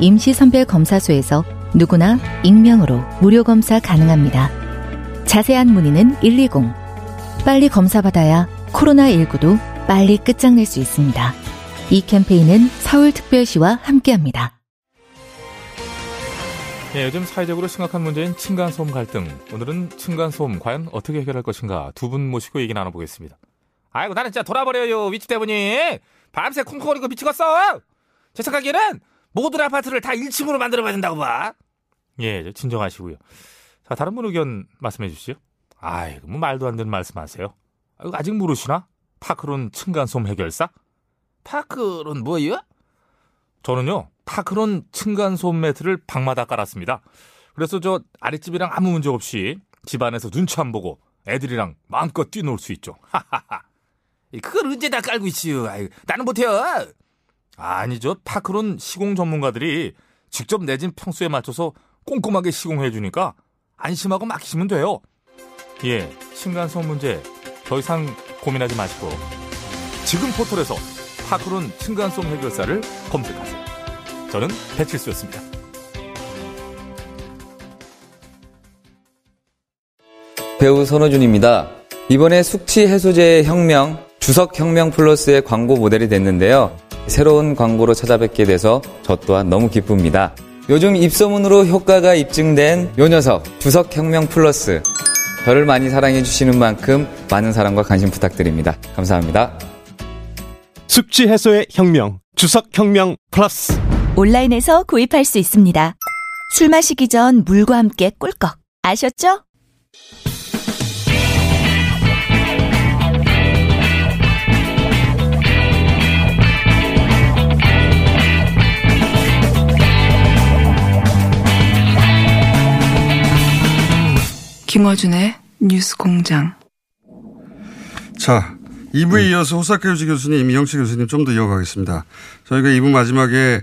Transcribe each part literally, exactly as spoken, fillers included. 임시선별검사소에서 누구나 익명으로 무료검사 가능합니다. 자세한 문의는 일이공. 빨리 검사받아야 코로나십구도 빨리 끝장낼 수 있습니다. 이 캠페인은 서울특별시와 함께합니다. 예, 요즘 사회적으로 심각한 문제인 층간소음 갈등. 오늘은 층간소음 과연 어떻게 해결할 것인가 두 분 모시고 얘기 나눠보겠습니다. 아이고 나는 진짜 돌아버려요. 위치 때문에. 밤새 쿵쿵거리고 미치겠어. 제 생각에는 모든 아파트를 다 일 층으로 만들어봐야 된다고 봐. 예, 진정하시고요. 자, 다른 분 의견 말씀해 주시죠. 아이고 뭐 말도 안 되는 말씀하세요. 아이고, 아직 모르시나? 파크론 층간소음 해결사? 파크론 뭐예요? 저는요. 파크론 층간소음 매트를 방마다 깔았습니다. 그래서 저 아랫집이랑 아무 문제 없이 집안에서 눈치 안 보고 애들이랑 마음껏 뛰놀 수 있죠. 하하하. 그걸 언제 다 깔고 있지요. 아이고, 나는 못해요. 아니죠. 파크론 시공 전문가들이 직접 내진 평수에 맞춰서 꼼꼼하게 시공해 주니까 안심하고 맡기시면 돼요. 예, 층간소음 문제 더 이상 고민하지 마시고 지금 포털에서 파크론 층간소음 해결사를 검색하세요. 저는 배칠수였습니다. 배우 선호준입니다. 이번에 숙취 해소제의 혁명, 주석혁명플러스의 광고 모델이 됐는데요. 새로운 광고로 찾아뵙게 돼서 저 또한 너무 기쁩니다. 요즘 입소문으로 효과가 입증된 요 녀석, 주석혁명플러스. 저를 많이 사랑해주시는 만큼 많은 사랑과 관심 부탁드립니다. 감사합니다. 숙취 해소의 혁명, 주석혁명 플러스. 온라인에서 구입할 수 있습니다. 술 마시기 전 물과 함께 꿀꺽. 아셨죠? 김어준의 뉴스공장. 자, 이 부에 이어서 호사카 유지 교수님, 이영채 교수님 좀 더 이어가겠습니다. 저희가 이 부 마지막에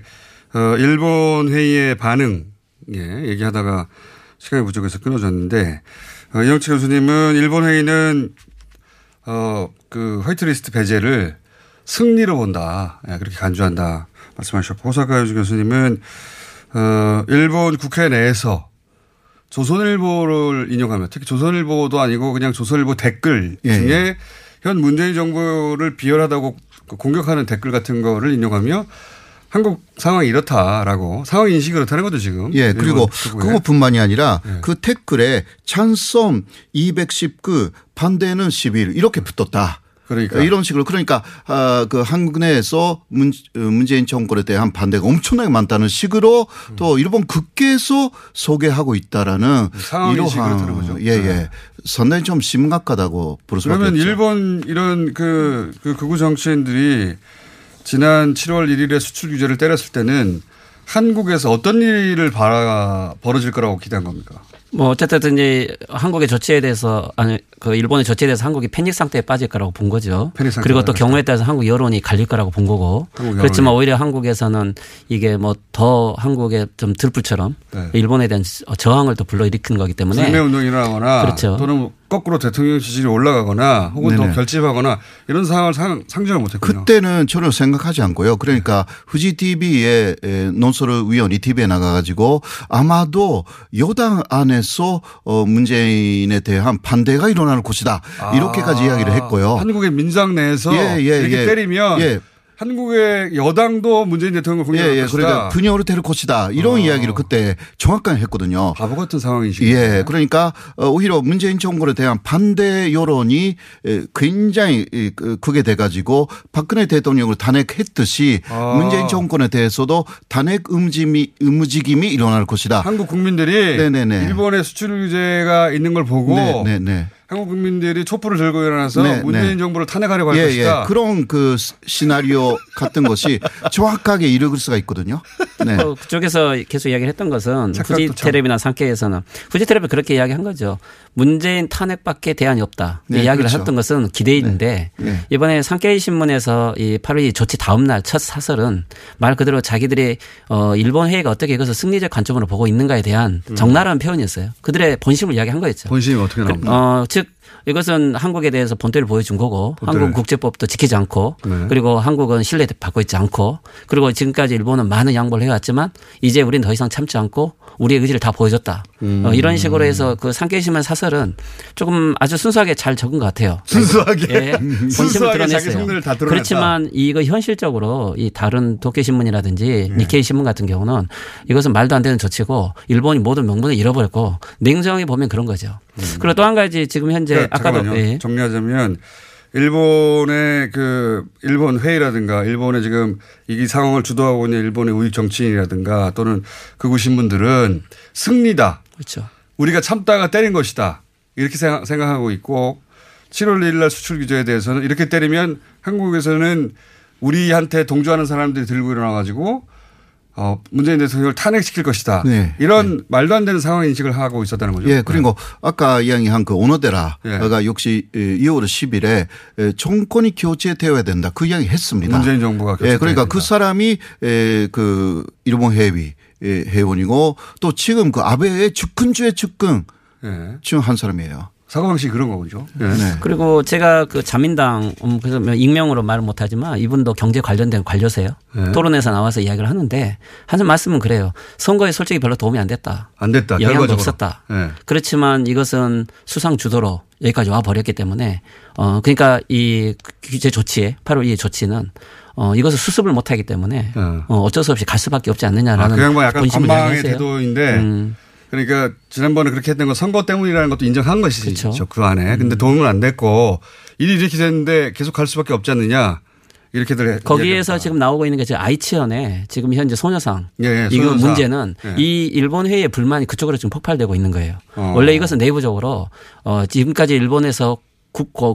어, 일본 회의의 반응 예, 얘기하다가 시간이 부족해서 끊어졌는데 어, 이영채 교수님은 일본 회의는 어, 그 화이트리스트 배제를 승리로 본다. 예, 그렇게 간주한다 말씀하셨고, 호사카 유지 교수님은 어, 일본 국회 내에서 조선일보를 인용하며, 특히 조선일보도 아니고 그냥 조선일보 댓글 예, 중에 예. 현 문재인 정부를 비열하다고 공격하는 댓글 같은 거를 인용하며 한국 상황이 이렇다라고, 상황 인식이 그렇다는 거죠 지금. 예, 그리고 그것뿐만이 아니라 예. 그 댓글에 찬성 이백십구 반대는 십일 이렇게 붙었다. 그러니까 이런 식으로. 그러니까 그 한국 내에서 문재인 정권에 대한 반대가 엄청나게 많다는 식으로 또 일본 국회에서 소개하고 있다라는 이러한 예예 예. 상당히 좀 심각하다고 볼 수밖에 없죠. 그러면 일본 이런 그, 그 극우 정치인들이 지난 칠월 일일에 수출 규제를 때렸을 때는 한국에서 어떤 일을 벌어질 거라고 기대한 겁니까? 뭐 어쨌든 이제 한국의 조치에 대해서 아니 그 일본의 조치에 대해서 한국이 패닉 상태에 빠질 거라고 본 거죠. 그리고 또 경우에 따라서 한국 여론이 갈릴 거라고 본 거고. 그렇지만 오히려 한국에서는 이게 뭐 더 한국의 좀 들불처럼 네. 일본에 대한 저항을 또 불러일으킨 거기 때문에. 불매운동이 일어나거나 그렇죠. 또는 거꾸로 대통령 지지율이 올라가거나 혹은 더 결집하거나 이런 상황을 상정을 못했군요. 그때는 전혀 생각하지 않고요. 그러니까 네. 후지 티비의 논설 위원이 티비에 나가가지고 아마도 여당 안에서 문재인에 대한 반대가 일어나는 곳이다. 아. 이렇게까지 이야기를 했고요. 한국의 민장 내에서 예, 예, 이렇게 예. 때리면. 예. 한국의 여당도 문재인 대통령을 공격할 예, 예. 것이다. 그러니까 분열을 데릴 것이다. 이런 어. 이야기를 그때 정확하게 했거든요. 바보 같은 상황이시죠. 예, 그러니까 오히려 문재인 정부에 대한 반대 여론이 굉장히 크게 돼가지고 박근혜 대통령을 탄핵했듯이 아. 문재인 정권에 대해서도 탄핵 움직임이, 움직임이 일어날 것이다. 한국 국민들이 네네네. 일본의 수출 규제가 있는 걸 보고 네네네. 한국 국민들이 촛불을 들고 일어나서 네, 문재인 네. 정부를 탄핵하려고 할 예, 것이다. 예. 그런 그 시나리오 같은 것이 정확하게 이룰 수가 있거든요. 네. 어, 그쪽에서 계속 이야기를 했던 것은 후지 테레비나 상케이에서는 후지 테레비 그렇게 이야기한 거죠. 문재인 탄핵밖에 대안이 없다. 네, 이야기를 그렇죠. 했던 것은 기대인데 네. 네. 이번에 상케이 신문에서 이 팔 일 조치 다음 날 첫 사설은 말 그대로 자기들이 어, 일본 회의가 어떻게 이것을 승리적 관점으로 보고 있는가에 대한 음. 적나라한 표현이었어요. 그들의 본심을 이야기한 거였죠. 본심이 어떻게 나옵니까? 어, 즉 이것은 한국에 대해서 본때를 보여준 거고 본때를. 한국 국제법도 지키지 않고 네. 그리고 한국은 신뢰받고 있지 않고 그리고 지금까지 일본은 많은 양보를 해왔지만 이제 우린 더 이상 참지 않고 우리의 의지를 다 보여줬다. 음. 어, 이런 식으로 해서 그 상케이시만 사설은 조금 아주 순수하게 잘 적은 것 같아요. 순수하게. 네. 본심을 드러냈어요. 그렇지만 이거 현실적으로 이 다른 도쿄신문이라든지 네. 니케이 신문 같은 경우는 이것은 말도 안 되는 조치고 일본이 모든 명분을 잃어버렸고 냉정히 보면 그런 거죠. 음. 그리고 또 한 가지 지금 현재 네, 아까도 예. 정리하자면 일본의 그 일본 회의라든가 일본의 지금 이 상황을 주도하고 있는 일본의 우익 정치인이라든가 또는 극우 신문들은 승리다. 그렇죠. 우리가 참다가 때린 것이다. 이렇게 생각하고 있고 칠월 일일 날 수출 규제에 대해서는 이렇게 때리면 한국에서는 우리한테 동조하는 사람들이 들고 일어나 가지고 어, 문재인 대통령을 탄핵시킬 것이다. 네. 이런 네. 말도 안 되는 상황 인식을 하고 있었다는 거죠. 예, 그리고 네. 아까 이야기한 그 오노데라가 예. 역시 이월 십일에 정권이 교체되어야 된다. 그 이야기 했습니다. 문재인 정부가 교체되어야 된다. 예, 그러니까 그 사람이 그 일본 회의 회원이고 또 지금 그 아베의 측근주의 측근 예. 지금 한 사람이에요. 사고방식이 그런 거죠. 네. 네. 그리고 제가 그 자민당 그래서 익명으로 말을 못하지만 이분도 경제 관련된 관료세요. 네. 토론에서 나와서 이야기를 하는데 한 말씀은 그래요. 선거에 솔직히 별로 도움이 안 됐다. 안 됐다. 영향도 결과적으로. 없었다. 네. 그렇지만 이것은 수상 주도로 여기까지 와 버렸기 때문에 어 그러니까 이 규제 조치에 팔월 이일 조치는 어 이것을 수습을 못하기 때문에 어 어쩔 수 없이 갈 수밖에 없지 않느냐라는. 아, 그냥 뭐 약간 관망의 태도인데. 음. 그러니까 지난번에 그렇게 했던 건 선거 때문이라는 것도 인정한 것이죠. 그렇죠. 그 안에. 근데 도움은 안 됐고 일이 이렇게 됐는데 계속 할 수밖에 없지 않느냐. 이렇게들 거기에서 지금 나오고 있는 게 지금 아이치현의 지금 현재 소녀상 예, 예, 이거 소녀상. 문제는 예. 이 일본 회의의 불만이 그쪽으로 지금 폭발되고 있는 거예요. 어. 원래 이것은 내부적으로 어 지금까지 일본에서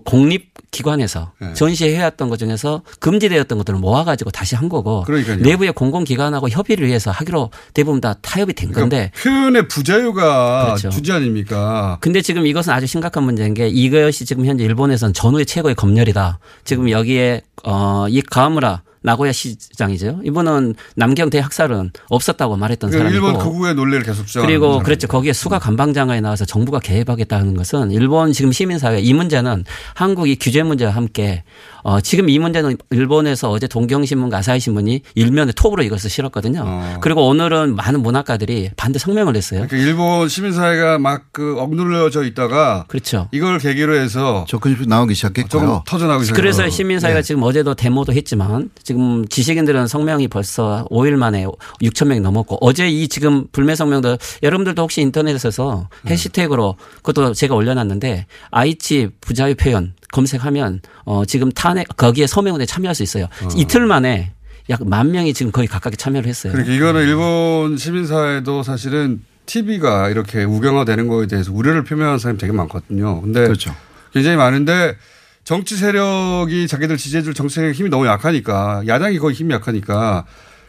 공립기관에서 네. 전시해왔던 것 중에서 금지되었던 것들을 모아가지고 다시 한 거고 그러니까요. 내부의 공공기관하고 협의를 위해서 하기로 대부분 다 타협이 된 그러니까 건데. 표현의 부자유가 그렇죠. 주제 아닙니까. 그런데 지금 이것은 아주 심각한 문제인 게 이것이 지금 현재 일본에서는 전후의 최고의 검열이다. 지금 여기에 어, 이 가무라 나고야 시장이죠. 이분은 남경대 학살은 없었다고 말했던 그러니까 사람이고. 일본 극우의 논리를 계속 주장하는 그리고 사람이죠. 그렇죠. 거기에 수가 간방장관이 나와서 정부가 개입하겠다는 것은 일본 지금 시민사회 이 문제는 한국이 규제 문제와 함께 어 지금 이 문제는 일본에서 어제 동경신문과 아사히신문이 일면에 톱으로 이것을 실었거든요. 어. 그리고 오늘은 많은 문학가들이 반대 성명을 냈어요. 그러니까 일본 시민사회가 막 그 억눌려져 있다가 그렇죠. 이걸 계기로 해서 접근이 나오기 시작했고요. 터져나오기 시작했고요. 그래서 시민사회가 네. 지금 어제도 데모도 했지만 지금 지식인들은 성명이 벌써 오일 만에 육천 명이 넘었고 어제 이 지금 불매 성명도 여러분들도 혹시 인터넷에서 해시태그로 그것도 제가 올려놨는데 아이치 부자유 표현 검색하면 어 지금 탄핵 거기에 서명에 참여할 수 있어요. 어. 이틀 만에 약 만 명이 지금 거의 가깝게 참여를 했어요. 그러니까 이거는 일본 시민사회도 사실은 티비가 이렇게 우경화되는 거에 대해서 우려를 표명하는 사람이 되게 많거든요. 근데 그렇죠. 굉장히 많은데 정치 세력이 자기들 지지해줄 정치 세력의 힘이 너무 약하니까 야당이 거의 힘이 약하니까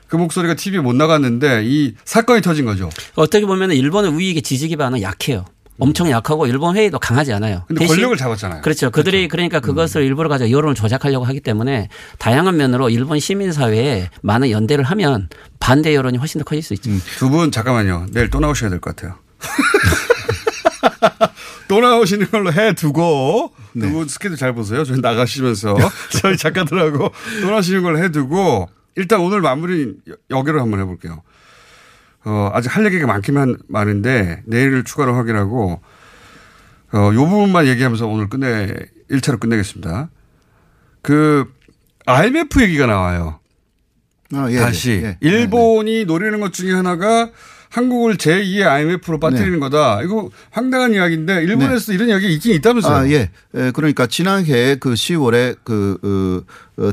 그 목소리가 티비에 못 나갔는데 이 사건이 터진 거죠. 어떻게 보면 일본의 우익의 지지 기반은 약해요. 엄청 약하고 일본 회의도 강하지 않아요. 근데 권력을 잡았잖아요. 그렇죠. 그들이 그렇죠. 그러니까 그것을 일부러 가지고 여론을 조작하려고 하기 때문에 다양한 면으로 일본 시민사회에 많은 연대를 하면 반대 여론이 훨씬 더 커질 수 있죠. 음. 두 분 잠깐만요. 내일 또 나오셔야 될 것 같아요. 또 나오시는 걸로 해두고 네. 두 분 스케줄 잘 보세요. 저희 나가시면서 저희 작가들하고 또 나오시는 걸로 해두고 일단 오늘 마무리 여기로 한번 해볼게요. 어, 아직 할 얘기가 많기만 많은데 내일을 추가로 확인하고 어, 이 부분만 얘기하면서 오늘 끝내 일 차로 끝내겠습니다. 그 아이엠에프 얘기가 나와요. 아, 예, 다시 예, 예. 일본이 네, 네. 노리는 것 중에 하나가 한국을 제이의 아이엠에프로 빠뜨리는 네. 거다. 이거 황당한 이야기인데 일본에서 네. 이런 이야기 있긴 있다면서요. 아, 예. 그러니까 지난해 그 시월에 그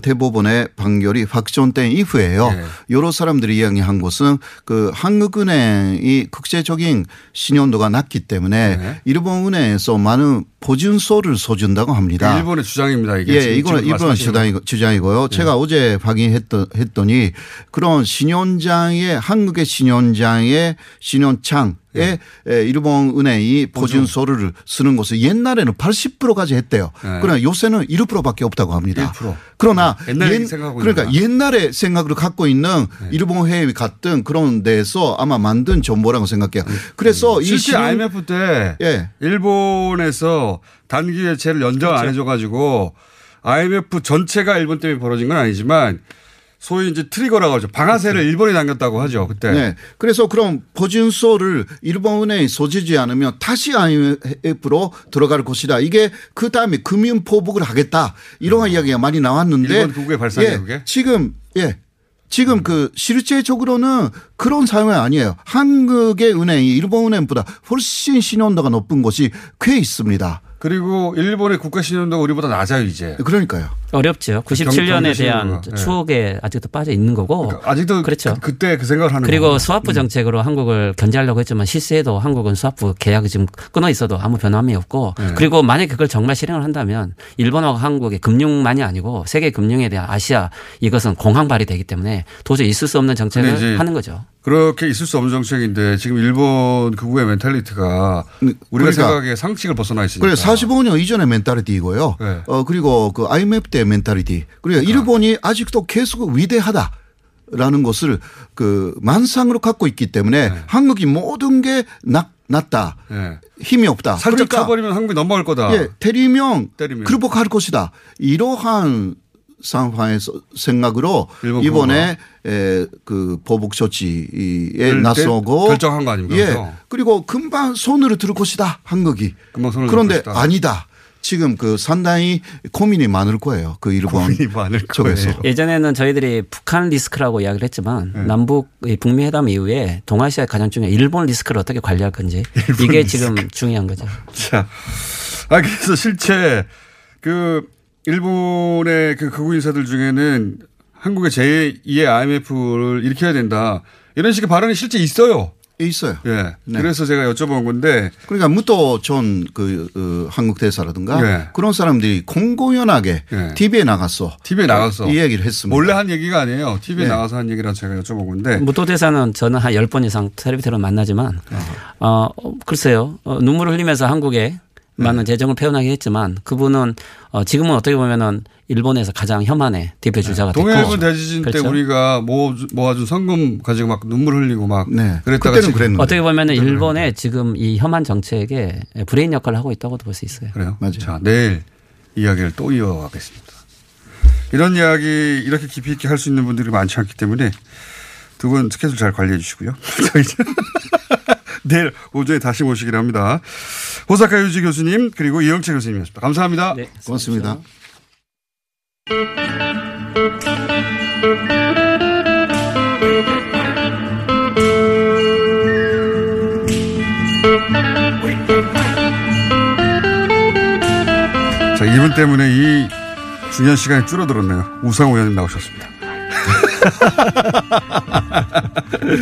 대법원의 판결이 확정된 이후에요. 네. 여러 사람들이 이야기한 것은 그 한국은행이 국제적인 신용도가 낮기 때문에 네. 일본은행에서 많은 보증서를 써준다고 합니다. 일본의 주장입니다. 이게 예, 이거는 일본 주장이고요. 네. 제가 어제 확인했더니 그런 신용장에 한국의 신용장에 신용창 예. 일본은행이 보증서를 쓰는 것을 옛날에는 팔십 퍼센트까지 했대요. 네. 그러나 요새는 일 퍼센트밖에 없다고 합니다. 일 퍼센트. 그러나 옛날 옛, 그러니까 옛날에 생각을 갖고 있는 네. 일본 회의 같은 그런 데서 아마 만든 정보라고 생각해요. 그래서 네. 이 실제 아이엠에프 때 예. 일본에서 단기 해체를 연장 그렇죠. 안 해줘가지고 아이엠에프 전체가 일본 때문에 벌어진 건 아니지만. 소위 이제 트리거라고 하죠. 방아쇠를 네. 일본이 당겼다고 하죠. 그때. 네. 그래서 그럼 보증서를 일본에 소지지 않으면 다시 아이엠에프로 들어갈 것이다. 이게 그 다음에 금융 포복을 하겠다. 이러한 어. 이야기가 많이 나왔는데. 일본 국외 발상이에요, 예, 그게? 지금, 예. 지금 그 실제적으로는 그런 상황이 아니에요. 한국의 은행이 일본 은행보다 훨씬 신용도가 높은 곳이 꽤 있습니다. 그리고 일본의 국가 신용도가 우리보다 낮아요, 이제. 그러니까요. 어렵죠. 구십칠 년에 대한 네. 추억에 아직도 빠져 있는 거고. 그러니까 아직도 그렇죠. 그, 그때 그 생각을 하는 거죠. 그리고 거구나. 수화부 정책으로 음. 한국을 견제하려고 했지만 실세에도 한국은 수화부 계약이 지금 끊어 있어도 아무 변함이 없고 네. 그리고 만약에 그걸 정말 실행을 한다면 일본하고 한국의 금융만이 아니고 세계 금융에 대한 아시아 이것은 공항발이 되기 때문에 도저히 있을 수 없는 정책을 하는 거죠. 그렇게 있을 수 없는 정책인데 지금 일본 극우의 멘탈리티가 우리가 그러니까 생각하기에 상식을 벗어나 있으니까. 그래 사십오 년 이전의 멘탈리티이고요. 네. 어, 그리고 그 아이엠에프 때 멘탈리티. 그리고 그러니까. 일본이 아직도 계속 위대하다라는 것을 그 만상으로 갖고 있기 때문에 네. 한국이 모든 게 낫, 낫다. 네. 힘이 없다. 살짝 그러니까 쳐버리면 한국이 넘어갈 거다. 예, 때리면, 때리면. 극복할 것이다. 이러한 상황의 생각으로 이번에 에, 그 보복 조치에 나서고 결정한 거 아닙니까? 예. 그리고 금방 손으로 들 것이다 한국이. 금방 손으로 그런데 들 것이다. 아니다. 지금 그 상당히 고민이 많을 거예요. 그 일본 고민이 많을 쪽에서. 거예요. 예전에는 저희들이 북한 리스크라고 이야기를 했지만 네. 남북 북미 회담 이후에 동아시아의 가장 중요한 일본 리스크를 어떻게 관리할 건지 이게 리스크. 지금 중요한 거죠. 자, 아 그래서 실제 그. 일본의 그 극우 인사들 중에는 한국의 제이의 아이엠에프를 일으켜야 된다. 이런 식의 발언이 실제 있어요. 있어요. 예. 네. 그래서 제가 여쭤본 건데. 그러니까 무또 전 그, 어, 한국 대사라든가 예. 그런 사람들이 공공연하게 예. 티비에 나갔어. 티비에 나갔어. 이 얘기를 했습니다. 원래 한 얘기가 아니에요. 티비에 예. 나가서 한 얘기라서 제가 여쭤본 건데. 무또 대사는 저는 한 열 번 이상 텔레비전으로 만나지만 어, 글쎄요. 어, 눈물을 흘리면서 한국에 많은 재정을 표현하게 했지만 그분은 지금은 어떻게 보면은 일본에서 가장 혐한의 대표 주자가 됐고 동해일본 대지진 그렇죠? 때 우리가 모아준 성금 가지고 막 눈물 흘리고 막 네. 그랬다가 그때는 그랬는데 어떻게 보면은 일본의 지금 이 혐한 정책에 브레인 역할을 하고 있다고도 볼 수 있어요. 그래요, 맞아요. 자, 내일 이야기를 또 이어가겠습니다. 이런 이야기 이렇게 깊이 있게 할 수 있는 분들이 많지 않기 때문에 두 분 스케줄 잘 관리해 주시고요. 내일 오전에 다시 모시기로 합니다. 호사카 유지 교수님 그리고 이영채 교수님이었습니다. 감사합니다. 네, 고맙습니다. 자, 이분 때문에 이 중요한 시간이 줄어들었네요. 우상호 의원님 나오셨습니다.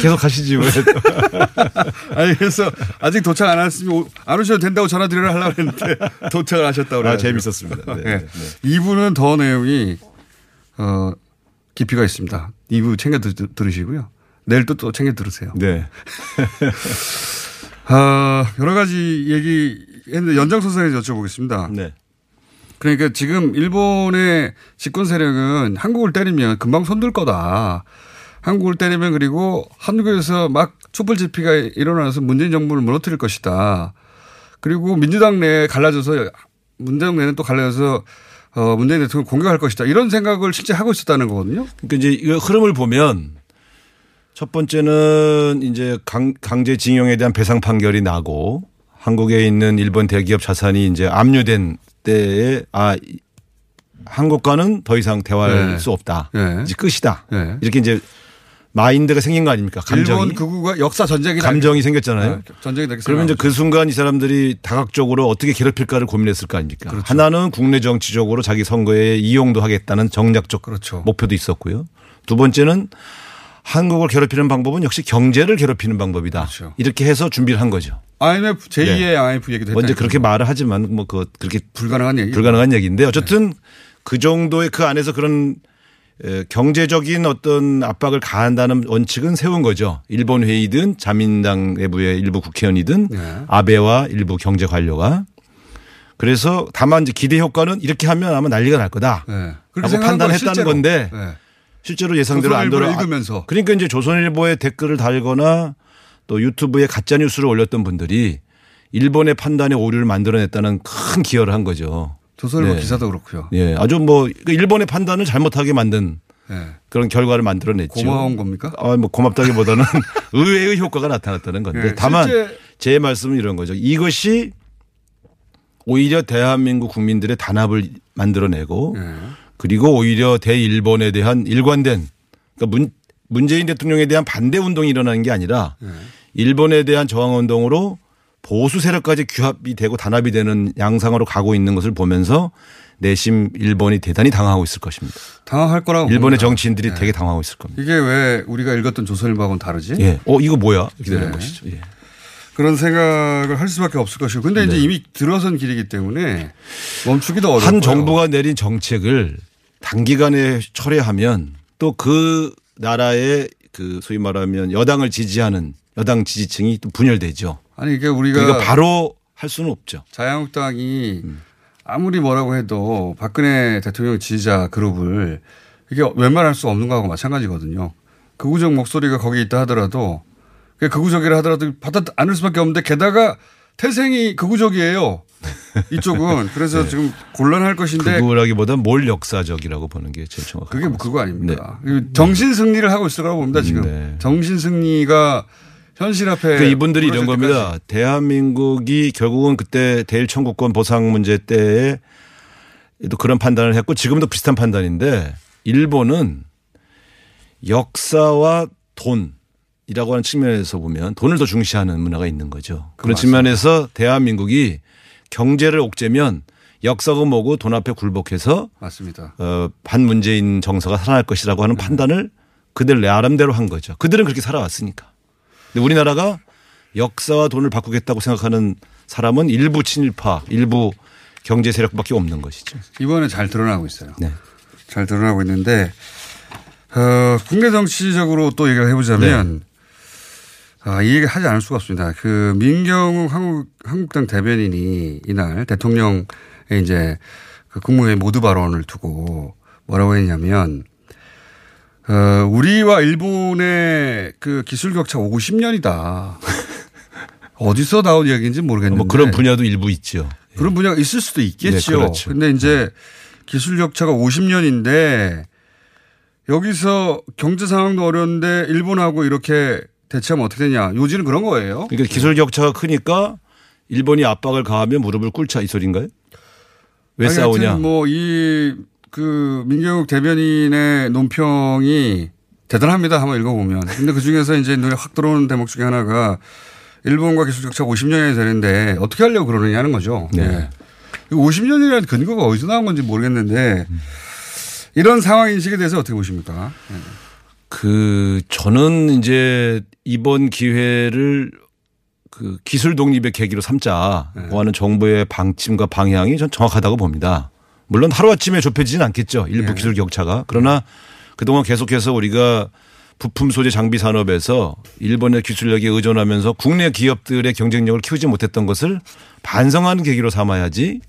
계속 가시지 왜? 아니 그래서 아직 도착 안 했으면 안 오셔도 된다고 전화드리려 하려고 했는데 도착을 하셨다고 그래요. 아, 재밌었습니다. 네, 네. 네. 이 부는 더 내용이 어, 깊이가 있습니다. 이 부 챙겨 들으시고요. 내일 또, 또 챙겨 들으세요. 네. 어, 여러 가지 얘기 했는데 연장선상에서 여쭤보겠습니다. 네. 그러니까 지금 일본의 집권 세력은 한국을 때리면 금방 손들 거다. 한국을 때리면 그리고 한국에서 막 촛불 집회가 일어나서 문재인 정부를 무너뜨릴 것이다. 그리고 민주당 내에 갈라져서 문재인 내는 또 갈라져서 문재인 대통령을 공격할 것이다. 이런 생각을 실제 하고 있었다는 거거든요. 그러니까 이제 이 흐름을 보면 첫 번째는 이제 강, 강제징용에 대한 배상 판결이 나고 한국에 있는 일본 대기업 자산이 이제 압류된 때에 아 한국과는 더 이상 대화할 네. 수 없다. 네. 이제 끝이다. 네. 이렇게 이제 마인드가 생긴 거 아닙니까? 감정이. 일본 극우가 역사 전쟁이 감정이 날... 생겼잖아요. 네, 전쟁이 되게 그러면 이제 그 순간 이 사람들이 다각적으로 어떻게 괴롭힐까를 고민했을 거 아닙니까? 그렇죠. 하나는 국내 정치적으로 자기 선거에 이용도 하겠다는 정략적 그렇죠. 목표도 있었고요. 두 번째는 한국을 괴롭히는 방법은 역시 경제를 괴롭히는 방법이다. 그렇죠. 이렇게 해서 준비를 한 거죠. 아이엠에프 제이의 네. 아이엠에프 얘기도 했다. 먼저 그렇게 말을 하지만 뭐 그 그렇게 불가능한 얘기 불가능한 얘기인데 어쨌든 네. 그 정도의 그 안에서 그런 경제적인 어떤 압박을 가한다는 원칙은 세운 거죠. 일본 회의든 자민당 내부의 일부 국회의원이든 네. 아베와 일부 경제 관료가. 그래서 다만 이제 기대 효과는 이렇게 하면 아마 난리가 날 거다라고 네. 판단했다는 건데. 네. 실제로 예상대로 안 돌아. 읽으면서. 그러니까 이제 조선일보에 댓글을 달거나 또 유튜브에 가짜 뉴스를 올렸던 분들이 일본의 판단에 오류를 만들어냈다는 큰 기여를 한 거죠. 조선일보 네. 기사도 그렇고요. 예, 네. 아주 뭐 일본의 판단을 잘못하게 만든 네. 그런 결과를 만들어냈죠. 고마운 겁니까? 아, 뭐 고맙다기보다는 의외의 효과가 나타났다는 건데 네. 다만 제 말씀은 이런 거죠. 이것이 오히려 대한민국 국민들의 단합을 만들어내고. 네. 그리고 오히려 대일본에 대한 일관된 그러니까 문, 문재인 대통령에 대한 반대 운동이 일어나는 게 아니라 네. 일본에 대한 저항 운동으로 보수 세력까지 규합이 되고 단합이 되는 양상으로 가고 있는 것을 보면서 내심 일본이 대단히 당황하고 있을 것입니다. 당황할 거라고 일본의 봅니다. 정치인들이 네. 되게 당황하고 있을 겁니다. 이게 왜 우리가 읽었던 조선일보하고는 다르지? 예. 어 이거 뭐야? 이렇게 되는 네. 것이죠. 예. 그런 생각을 할 수밖에 없을 것이고 근데 네. 이제 이미 들어선 길이기 때문에 멈추기도 어렵고요. 한 정부가 내린 정책을 단기간에 철회하면 또 그 나라의 그 소위 말하면 여당을 지지하는 여당 지지층이 또 분열되죠. 아니 이게 우리가 그러니까 바로 할 수는 없죠. 자유한국당이 음. 아무리 뭐라고 해도 박근혜 대통령 지지자 그룹을 이게 웬만할 수 없는 거하고 마찬가지거든요. 극우적 목소리가 거기 있다 하더라도. 극우적이라 하더라도 받아 안을 수밖에 없는데 게다가 태생이 극우적이에요. 이쪽은. 그래서 네. 지금 곤란할 것인데. 극우라기보다 뭘 역사적이라고 보는 게 제일 정확한 그게 뭐 그거 아닙니다. 네. 정신 승리를 하고 있을 거라고 봅니다. 지금. 네. 정신 승리가 현실 앞에. 그러니까 이분들이 이런 겁니다. 때까지. 대한민국이 결국은 그때 대일 청구권 보상 문제 때에 또 그런 판단을 했고 지금도 비슷한 판단인데 일본은 역사와 돈. 이라고 하는 측면에서 보면 돈을 더 중시하는 문화가 있는 거죠. 그런 맞습니다. 측면에서 대한민국이 경제를 옥죄면 역사고 뭐고 돈 앞에 굴복해서 맞습니다. 어, 반문재인 정서가 살아날 것이라고 하는 네. 판단을 그들 나름대로 한 거죠. 그들은 그렇게 살아왔으니까. 근데 우리나라가 역사와 돈을 바꾸겠다고 생각하는 사람은 일부 친일파, 일부 경제 세력밖에 없는 것이죠. 이번에 잘 드러나고 있어요. 네. 잘 드러나고 있는데 어, 국내 정치적으로 또 얘기를 해보자면. 네. 아, 이 얘기 하지 않을 수가 없습니다. 그 민경욱 한국, 한국당 대변인이 이날 대통령의 이제 그 국무회의 모두 발언을 두고 뭐라고 했냐면, 어, 우리와 일본의 그 기술 격차 오십 년이다. 어디서 나온 이야기인지 모르겠는데. 뭐 그런 분야도 일부 있죠. 그런 분야가 있을 수도 있겠죠. 네, 그렇죠. 근데 이제 기술 격차가 오십 년인데 여기서 경제 상황도 어려운데 일본하고 이렇게 대체하면 어떻게 되냐. 요지는 그런 거예요. 그러니까 기술 격차가 크니까 일본이 압박을 가하면 무릎을 꿇자 이 소린가요? 왜 아니, 싸우냐. 뭐 이 그 민경욱 대변인의 논평이 대단합니다. 한번 읽어보면. 근데 그중에서 이제 눈에 확 들어오는 대목 중에 하나가 일본과 기술 격차가 오십 년이 되는데 어떻게 하려고 그러느냐는 거죠. 네. 네. 오십 년이라는 근거가 어디서 나온 건지 모르겠는데 이런 상황 인식에 대해서 어떻게 보십니까? 네. 그 저는 이제 이번 기회를 그 기술 독립의 계기로 삼자고 네. 하는 정부의 방침과 방향이 전 정확하다고 봅니다. 물론 하루아침에 좁혀지진 않겠죠. 일부 네. 기술 격차가. 그러나 그동안 계속해서 우리가 부품 소재 장비 산업에서 일본의 기술력에 의존하면서 국내 기업들의 경쟁력을 키우지 못했던 것을 반성하는 계기로 삼아야지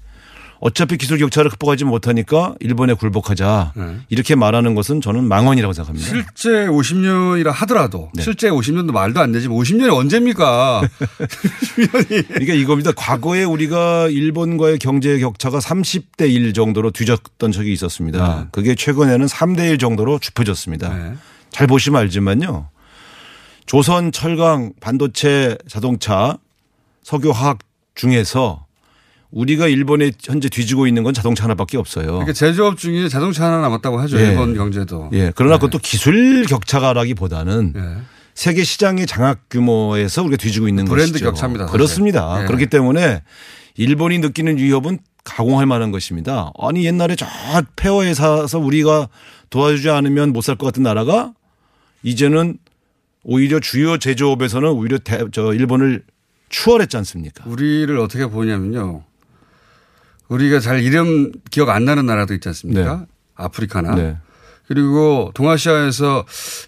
어차피 기술 격차를 극복하지 못하니까 일본에 굴복하자 네. 이렇게 말하는 것은 저는 망언이라고 생각합니다. 실제 오십 년이라 하더라도 네. 실제 오십 년도 말도 안 되지만 오십 년이 언제입니까? 오십 년이. 그러니까 이겁니다. 과거에 우리가 일본과의 경제 격차가 삼십 대 일 정도로 뒤졌던 적이 있었습니다. 네. 그게 최근에는 삼 대 일 정도로 좁혀졌습니다. 네. 잘 보시면 알지만요. 조선, 철강, 반도체, 자동차, 석유화학 중에서 우리가 일본에 현재 뒤지고 있는 건 자동차 하나밖에 없어요. 그러니까 제조업 중에 자동차 하나 남았다고 하죠. 예. 일본 경제도. 예. 그러나 예. 그것도 기술 격차라기보다는 예. 세계 시장의 장악 규모에서 우리가 뒤지고 있는 브랜드 것이죠. 브랜드 격차입니다. 사실. 그렇습니다. 예. 그렇기 때문에 일본이 느끼는 위협은 가공할 만한 것입니다. 아니 옛날에 저 폐허에 사서 우리가 도와주지 않으면 못 살 것 같은 나라가 이제는 오히려 주요 제조업에서는 오히려 대, 저 일본을 추월했지 않습니까? 우리를 어떻게 보냐면요. 우리가 잘 이름 기억 안 나는 나라도 있지 않습니까? 네. 아프리카나. 네. 그리고 동아시아에서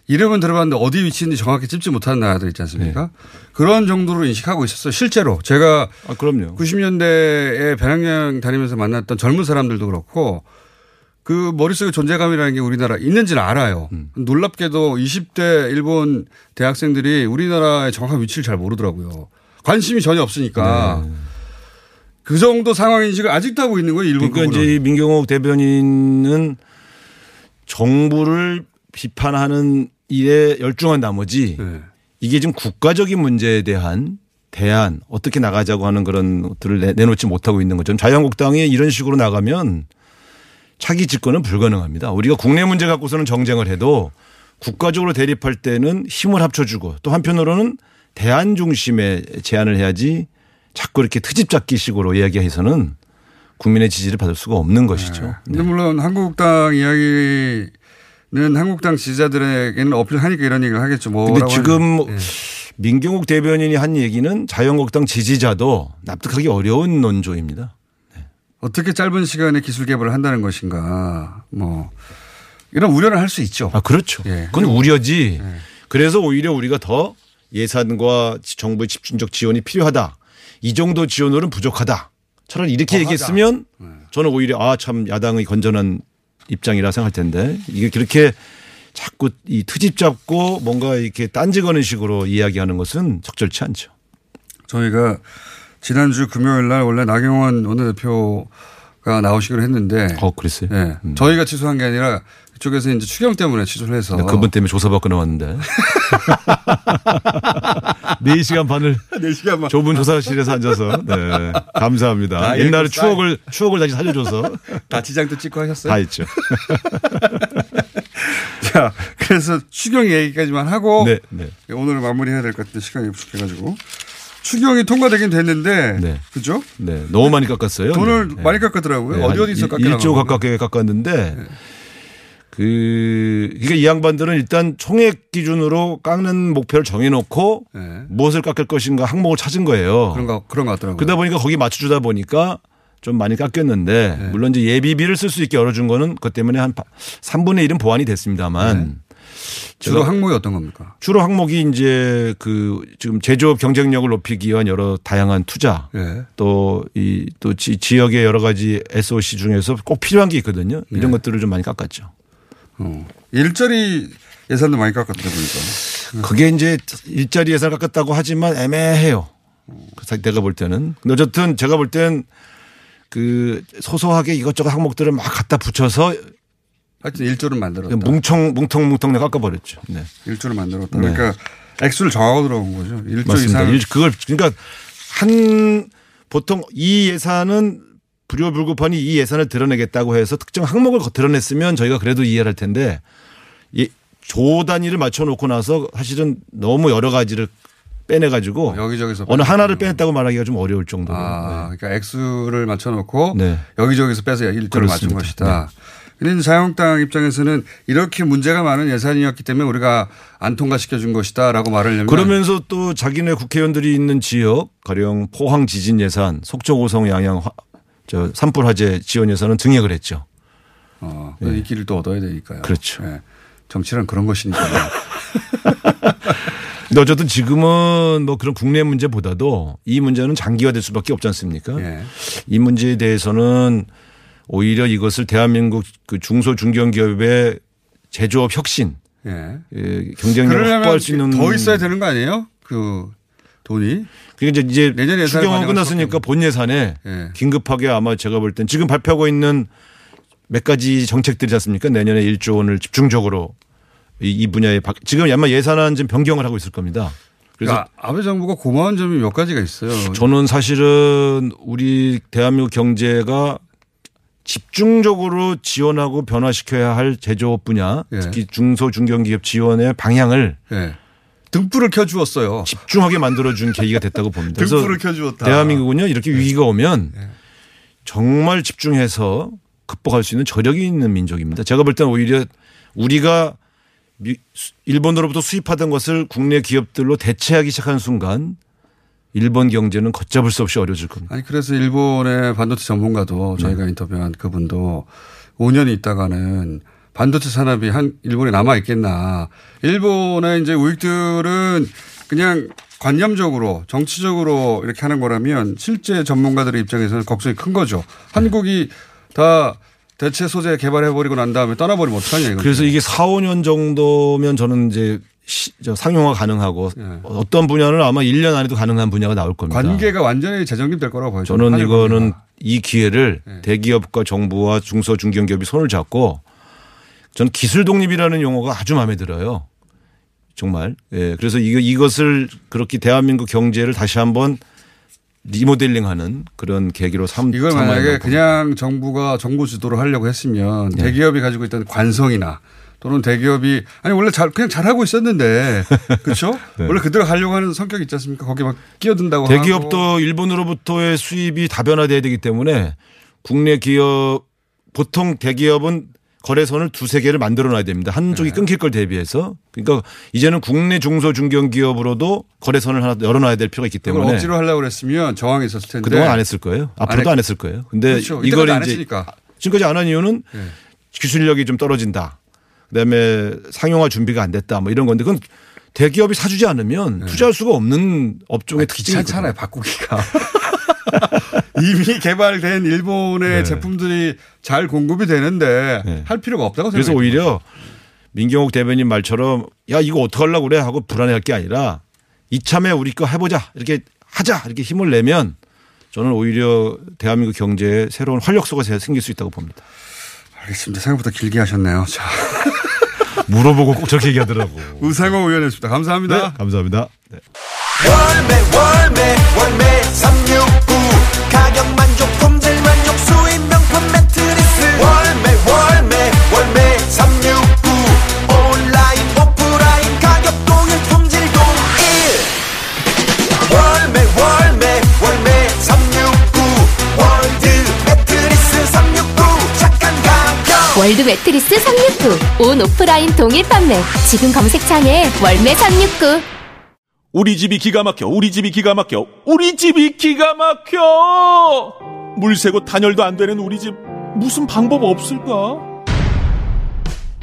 이름은 들어봤는데 어디 위치인지 정확히 찝지 못하는 나라들 있지 않습니까? 네. 그런 정도로 인식하고 있었어요. 실제로 제가 아, 그럼요. 구십 년대에 배낭여행 다니면서 만났던 젊은 사람들도 그렇고 그 머릿속에 존재감이라는 게 우리나라 있는지는 알아요. 음. 놀랍게도 이십 대 일본 대학생들이 우리나라의 정확한 위치를 잘 모르더라고요. 관심이 전혀 없으니까. 네. 그 정도 상황 인식을 아직도 하고 있는 거예요. 일본 그러니까 이제 민경욱 대변인은 정부를 비판하는 일에 열중한 나머지 네. 이게 지금 국가적인 문제에 대한 대안 어떻게 나가자고 하는 그런 것들을 내놓지 못하고 있는 거죠. 자유한국당이 이런 식으로 나가면 차기 집권은 불가능합니다. 우리가 국내 문제 갖고서는 정쟁을 해도 국가적으로 대립할 때는 힘을 합쳐주고 또 한편으로는 대안 중심의 제안을 해야지 자꾸 이렇게 트집잡기 식으로 이야기해서는 국민의 지지를 받을 수가 없는 것이죠. 네. 근데 물론 한국당 이야기는 한국당 지지자들에게는 어필하니까 이런 얘기를 하겠죠. 그런데 지금 네. 민경욱 대변인이 한 얘기는 자유한국당 지지자도 납득하기 어려운 논조입니다. 네. 어떻게 짧은 시간에 기술 개발을 한다는 것인가 뭐 이런 우려를 할 수 있죠. 아 그렇죠. 네. 그건 우려지. 네. 그래서 오히려 우리가 더 예산과 정부의 집중적 지원이 필요하다. 이 정도 지원으로는 부족하다. 차라리 이렇게 얘기했으면 네. 저는 오히려 아, 참 야당의 건전한 입장이라 생각할 텐데 이게 그렇게 자꾸 이 트집 잡고 뭔가 이렇게 딴지 거는 식으로 이야기하는 것은 적절치 않죠. 저희가 지난주 금요일 날 원래 나경원 원내대표가 나오시기로 했는데 어, 그랬어요? 네. 음. 저희가 취소한 게 아니라 그쪽에서 이제 추경 때문에 취소를 해서. 그분 때문에 조사받고 나왔는데. 네 시간 반을 네 시간 반. 좁은 조사실에서 앉아서. 네. 감사합니다. 아, 옛날에 추억을, 추억을 다시 살려줘서. 다 지장도 찍고 하셨어요? 다 있죠. 자, 그래서 추경 얘기까지만 하고. 네, 네. 오늘 마무리해야 될 것 같은데 시간이 부족해가지고. 추경이 통과되긴 됐는데. 네. 그죠? 네. 너무 많이 깎았어요. 돈을 네. 많이 깎았더라고요. 네. 어디 어디서 깎았나요? 일 조 가깝게 깎았는데. 네. 그, 그러니까 이 양반들은 일단 총액 기준으로 깎는 목표를 정해놓고 네. 무엇을 깎을 것인가 항목을 찾은 거예요. 그런가, 그런 것 같더라고요. 그러다 보니까 거기 맞춰주다 보니까 좀 많이 깎였는데 네. 물론 이제 예비비를 쓸 수 있게 열어준 거는 그것 때문에 한 삼분의 일은 보완이 됐습니다만 네. 주로 항목이 어떤 겁니까? 주로 항목이 이제 그 지금 제조업 경쟁력을 높이기 위한 여러 다양한 투자 네. 또 이, 또 지역의 여러 가지 에스오씨 중에서 꼭 필요한 게 있거든요. 이런 네. 것들을 좀 많이 깎았죠. 어. 일자리 예산도 많이 깎았다 보니까. 그게 이제 일자리 예산을 깎았다고 하지만 애매해요. 내가 볼 때는. 근데 어쨌든 제가 볼 땐 그 소소하게 이것저것 항목들을 막 갖다 붙여서 하여튼 일조를 만들었다. 뭉청, 뭉텅뭉텅 깎아버렸죠. 네. 일조를 만들었다. 그러니까 네. 액수를 정하고 들어온 거죠. 일조 이상. 일, 그걸 그러니까 한 보통 이 예산은 불효불급하니 이 예산을 드러내겠다고 해서 특정 항목을 드러냈으면 저희가 그래도 이해를 할 텐데 조 단위를 맞춰놓고 나서 사실은 너무 여러 가지를 빼내가지고 여기저기서 어느 하나를 빼냈다고 말하기가 좀 어려울 정도로. 아, 네. 그러니까 액수를 맞춰놓고 네. 여기저기서 빼서 일조를 맞춘 것이다. 네. 그런데 자유한국당 입장에서는 이렇게 문제가 많은 예산이었기 때문에 우리가 안 통과시켜준 것이다 라고 말을 하면 그러면서 또 자기네 국회의원들이 있는 지역 가령 포항 지진 예산 속초고성 양양 저 산불 화재 지원 예산은 등액을 했죠. 어, 네. 인기를 또 얻어야 되니까요. 그렇죠. 네. 정치란 그런 것이니까요. 근데 어쨌든 지금은 뭐 그런 국내 문제보다도 이 문제는 장기화될 수밖에 없지 않습니까? 네. 이 문제에 대해서는 오히려 이것을 대한민국 그 중소 중견기업의 제조업 혁신, 네. 경쟁력을 확보할 수 있는 더 있어야 되는 거 아니에요? 그 돈이. 그러니까 이제 내년 추경은 끝났으니까 본 예산에 네. 긴급하게 아마 제가 볼 땐 지금 발표하고 있는 몇 가지 정책들이지 않습니까? 내년에 일조 원을 집중적으로 이 분야에 지금 아마 예산안 지금 변경을 하고 있을 겁니다. 그래서 그러니까 아베 정부가 고마운 점이 몇 가지가 있어요. 저는 사실은 우리 대한민국 경제가 집중적으로 지원하고 변화시켜야 할 제조업 분야, 예. 특히 중소 중견기업 지원의 방향을 예. 등불을 켜주었어요. 집중하게 만들어준 계기가 됐다고 봅니다. 등불을 켜주었다. 대한민국은요 이렇게 위기가 오면 예. 정말 집중해서 극복할 수 있는 저력이 있는 민족입니다. 제가 볼 때는 오히려 우리가 일본으로부터 수입하던 것을 국내 기업들로 대체하기 시작한 순간 일본 경제는 걷잡을 수 없이 어려워질 겁니다. 아니 그래서 일본의 반도체 전문가도 저희가 네. 인터뷰한 그분도 오 년 있다가는 반도체 산업이 한 일본에 남아 있겠나. 일본의 이제 우익들은 그냥 관념적으로 정치적으로 이렇게 하는 거라면 실제 전문가들의 입장에서는 걱정이 큰 거죠. 한국이 다 대체 소재 개발해버리고 난 다음에 떠나버리면 어떡하냐 이거죠. 그래서 이게 사, 오 년 정도면 저는 이제 상용화 가능하고 네. 어떤 분야는 아마 일 년 안에도 가능한 분야가 나올 겁니다. 관계가 완전히 재정립될 거라고 봐요. 저는 이거는 겁니다. 이 기회를 네. 대기업과 정부와 중소 중견기업이 손을 잡고 저는 기술 독립이라는 용어가 아주 마음에 들어요. 정말. 예. 그래서 이것을 그렇게 대한민국 경제를 다시 한번 리모델링하는 그런 계기로 삼. 이걸 만약에 그냥 정부가 정부 주도로 하려고 했으면 네. 대기업이 가지고 있던 관성이나 또는 대기업이 아니 원래 잘 그냥 잘하고 있었는데 그렇죠? 네. 원래 그대로 하려고 하는 성격이 있지 않습니까? 거기에 막 끼어든다고 대기업도 하고. 일본으로부터의 수입이 다변화돼야 되기 때문에 국내 기업 보통 대기업은 거래선을 두세 개를 만들어놔야 됩니다. 한쪽이 네. 끊길 걸 대비해서. 그러니까 이제는 국내 중소 중견 기업으로도 거래선을 하나 열어놔야 될 필요가 있기 때문에. 억지로 하려고 그랬으면 저항이 있었을 텐데. 그동안 안 했을 거예요. 앞으로도 안, 안 했을 거예요. 근데 그렇죠. 이걸 안 이제 했으니까. 지금까지 안 한 이유는 네. 기술력이 좀 떨어진다. 그다음에 상용화 준비가 안 됐다. 뭐 이런 건데 그건 대기업이 사주지 않으면 네. 투자할 수가 없는 업종의 특징이 괜찮아요. 바꾸기가. 이미 개발된 일본의 네. 제품들이 잘 공급이 되는데 네. 할 필요가 없다고 생각해요. 그래서 오히려 민경욱 대변인 말처럼 야 이거 어떻게 하려고 그래 하고 불안해할 게 아니라 이참에 우리 거 해보자 이렇게 하자 이렇게 힘을 내면 저는 오히려 대한민국 경제에 새로운 활력소가 생길 수 있다고 봅니다. 알겠습니다. 생각보다 길게 하셨네요. 자. 물어보고 꼭 저렇게 얘기하더라고. 우상호 의원이었습니다. 감사합니다. 네, 감사합니다. 네. 월매 월매 월매 삼육구 가격 만족 품질 만족 수입 명품 매트리스 월매 월매 월매 삼육구 온라인 오프라인 가격 동일 품질 동일 월매 월매 월매 삼육구 월드 매트리스 삼육구 착한 가격 월드 매트리스 삼육구 온 오프라인 동일 판매 지금 검색창에 월매 삼육구 우리 집이 기가 막혀 우리 집이 기가 막혀 우리 집이 기가 막혀 물 새고 단열도 안 되는 우리 집 무슨 방법 없을까?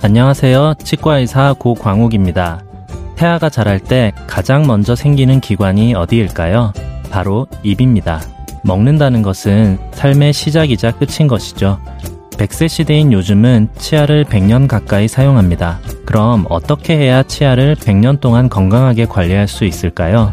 안녕하세요. 치과의사 고광욱입니다. 태아가 자랄 때 가장 먼저 생기는 기관이 어디일까요? 바로 입입니다. 먹는다는 것은 삶의 시작이자 끝인 것이죠. 백 세 시대인 요즘은 치아를 백 년 가까이 사용합니다. 그럼 어떻게 해야 치아를 백 년 동안 건강하게 관리할 수 있을까요?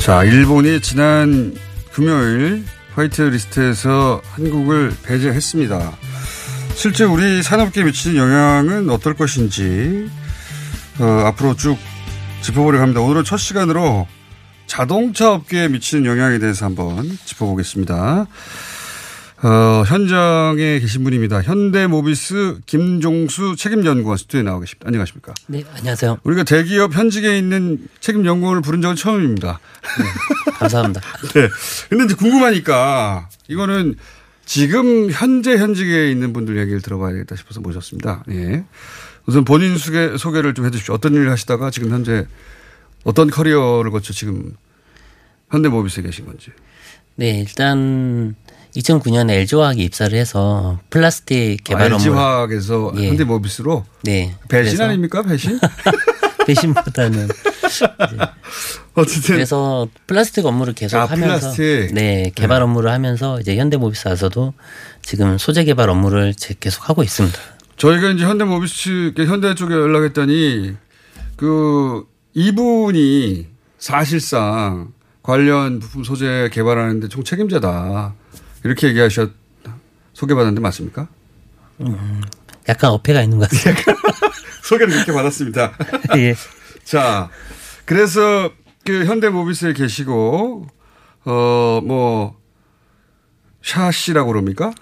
자, 일본이 지난 금요일 화이트리스트에서 한국을 배제했습니다. 실제 우리 산업계에 미치는 영향은 어떨 것인지 어, 앞으로 쭉 짚어보려고 합니다. 오늘은 첫 시간으로 자동차 업계에 미치는 영향에 대해서 한번 짚어보겠습니다. 어, 현장에 계신 분입니다. 현대 모비스 김종수 책임연구원 스튜디오에 나와 계십니다. 안녕하십니까? 네, 안녕하세요. 우리가 대기업 현직에 있는 책임연구원을 부른 적은 처음입니다. 네, 감사합니다. 네. 근데 이제 궁금하니까 이거는 지금 현재 현직에 있는 분들 얘기를 들어봐야겠다 싶어서 모셨습니다. 예. 우선 본인 소개, 소개를 좀 해 주십시오. 어떤 일을 하시다가 지금 현재 어떤 커리어를 거쳐 지금 현대모비스에 계신 건지. 네, 일단 이천구 년에 엘지화학에 입사를 해서 플라스틱 개발 업무. 아, 엘지화학에서 예. 현대모비스로? 네. 배신 아닙니까? 배신? 배신보다는. 네. 어쨌든. 그래서 플라스틱 업무를 계속 아, 하면서. 플라스틱. 네, 개발 네. 업무를 하면서 이제 현대모비스 와서도 지금 소재 개발 업무를 계속 하고 있습니다. 저희가 이제 현대모비스, 현대 쪽에 연락했더니 그 이분이 사실상 관련 부품 소재 개발하는데 총 책임자다. 이렇게 얘기하셨, 소개받았는데 맞습니까? 음, 약간 어폐가 있는 것 같아요. 소개를 그렇게 받았습니다. 예. 자, 그래서 그 현대모비스에 계시고, 어, 뭐, 샤시라고 그럽니까?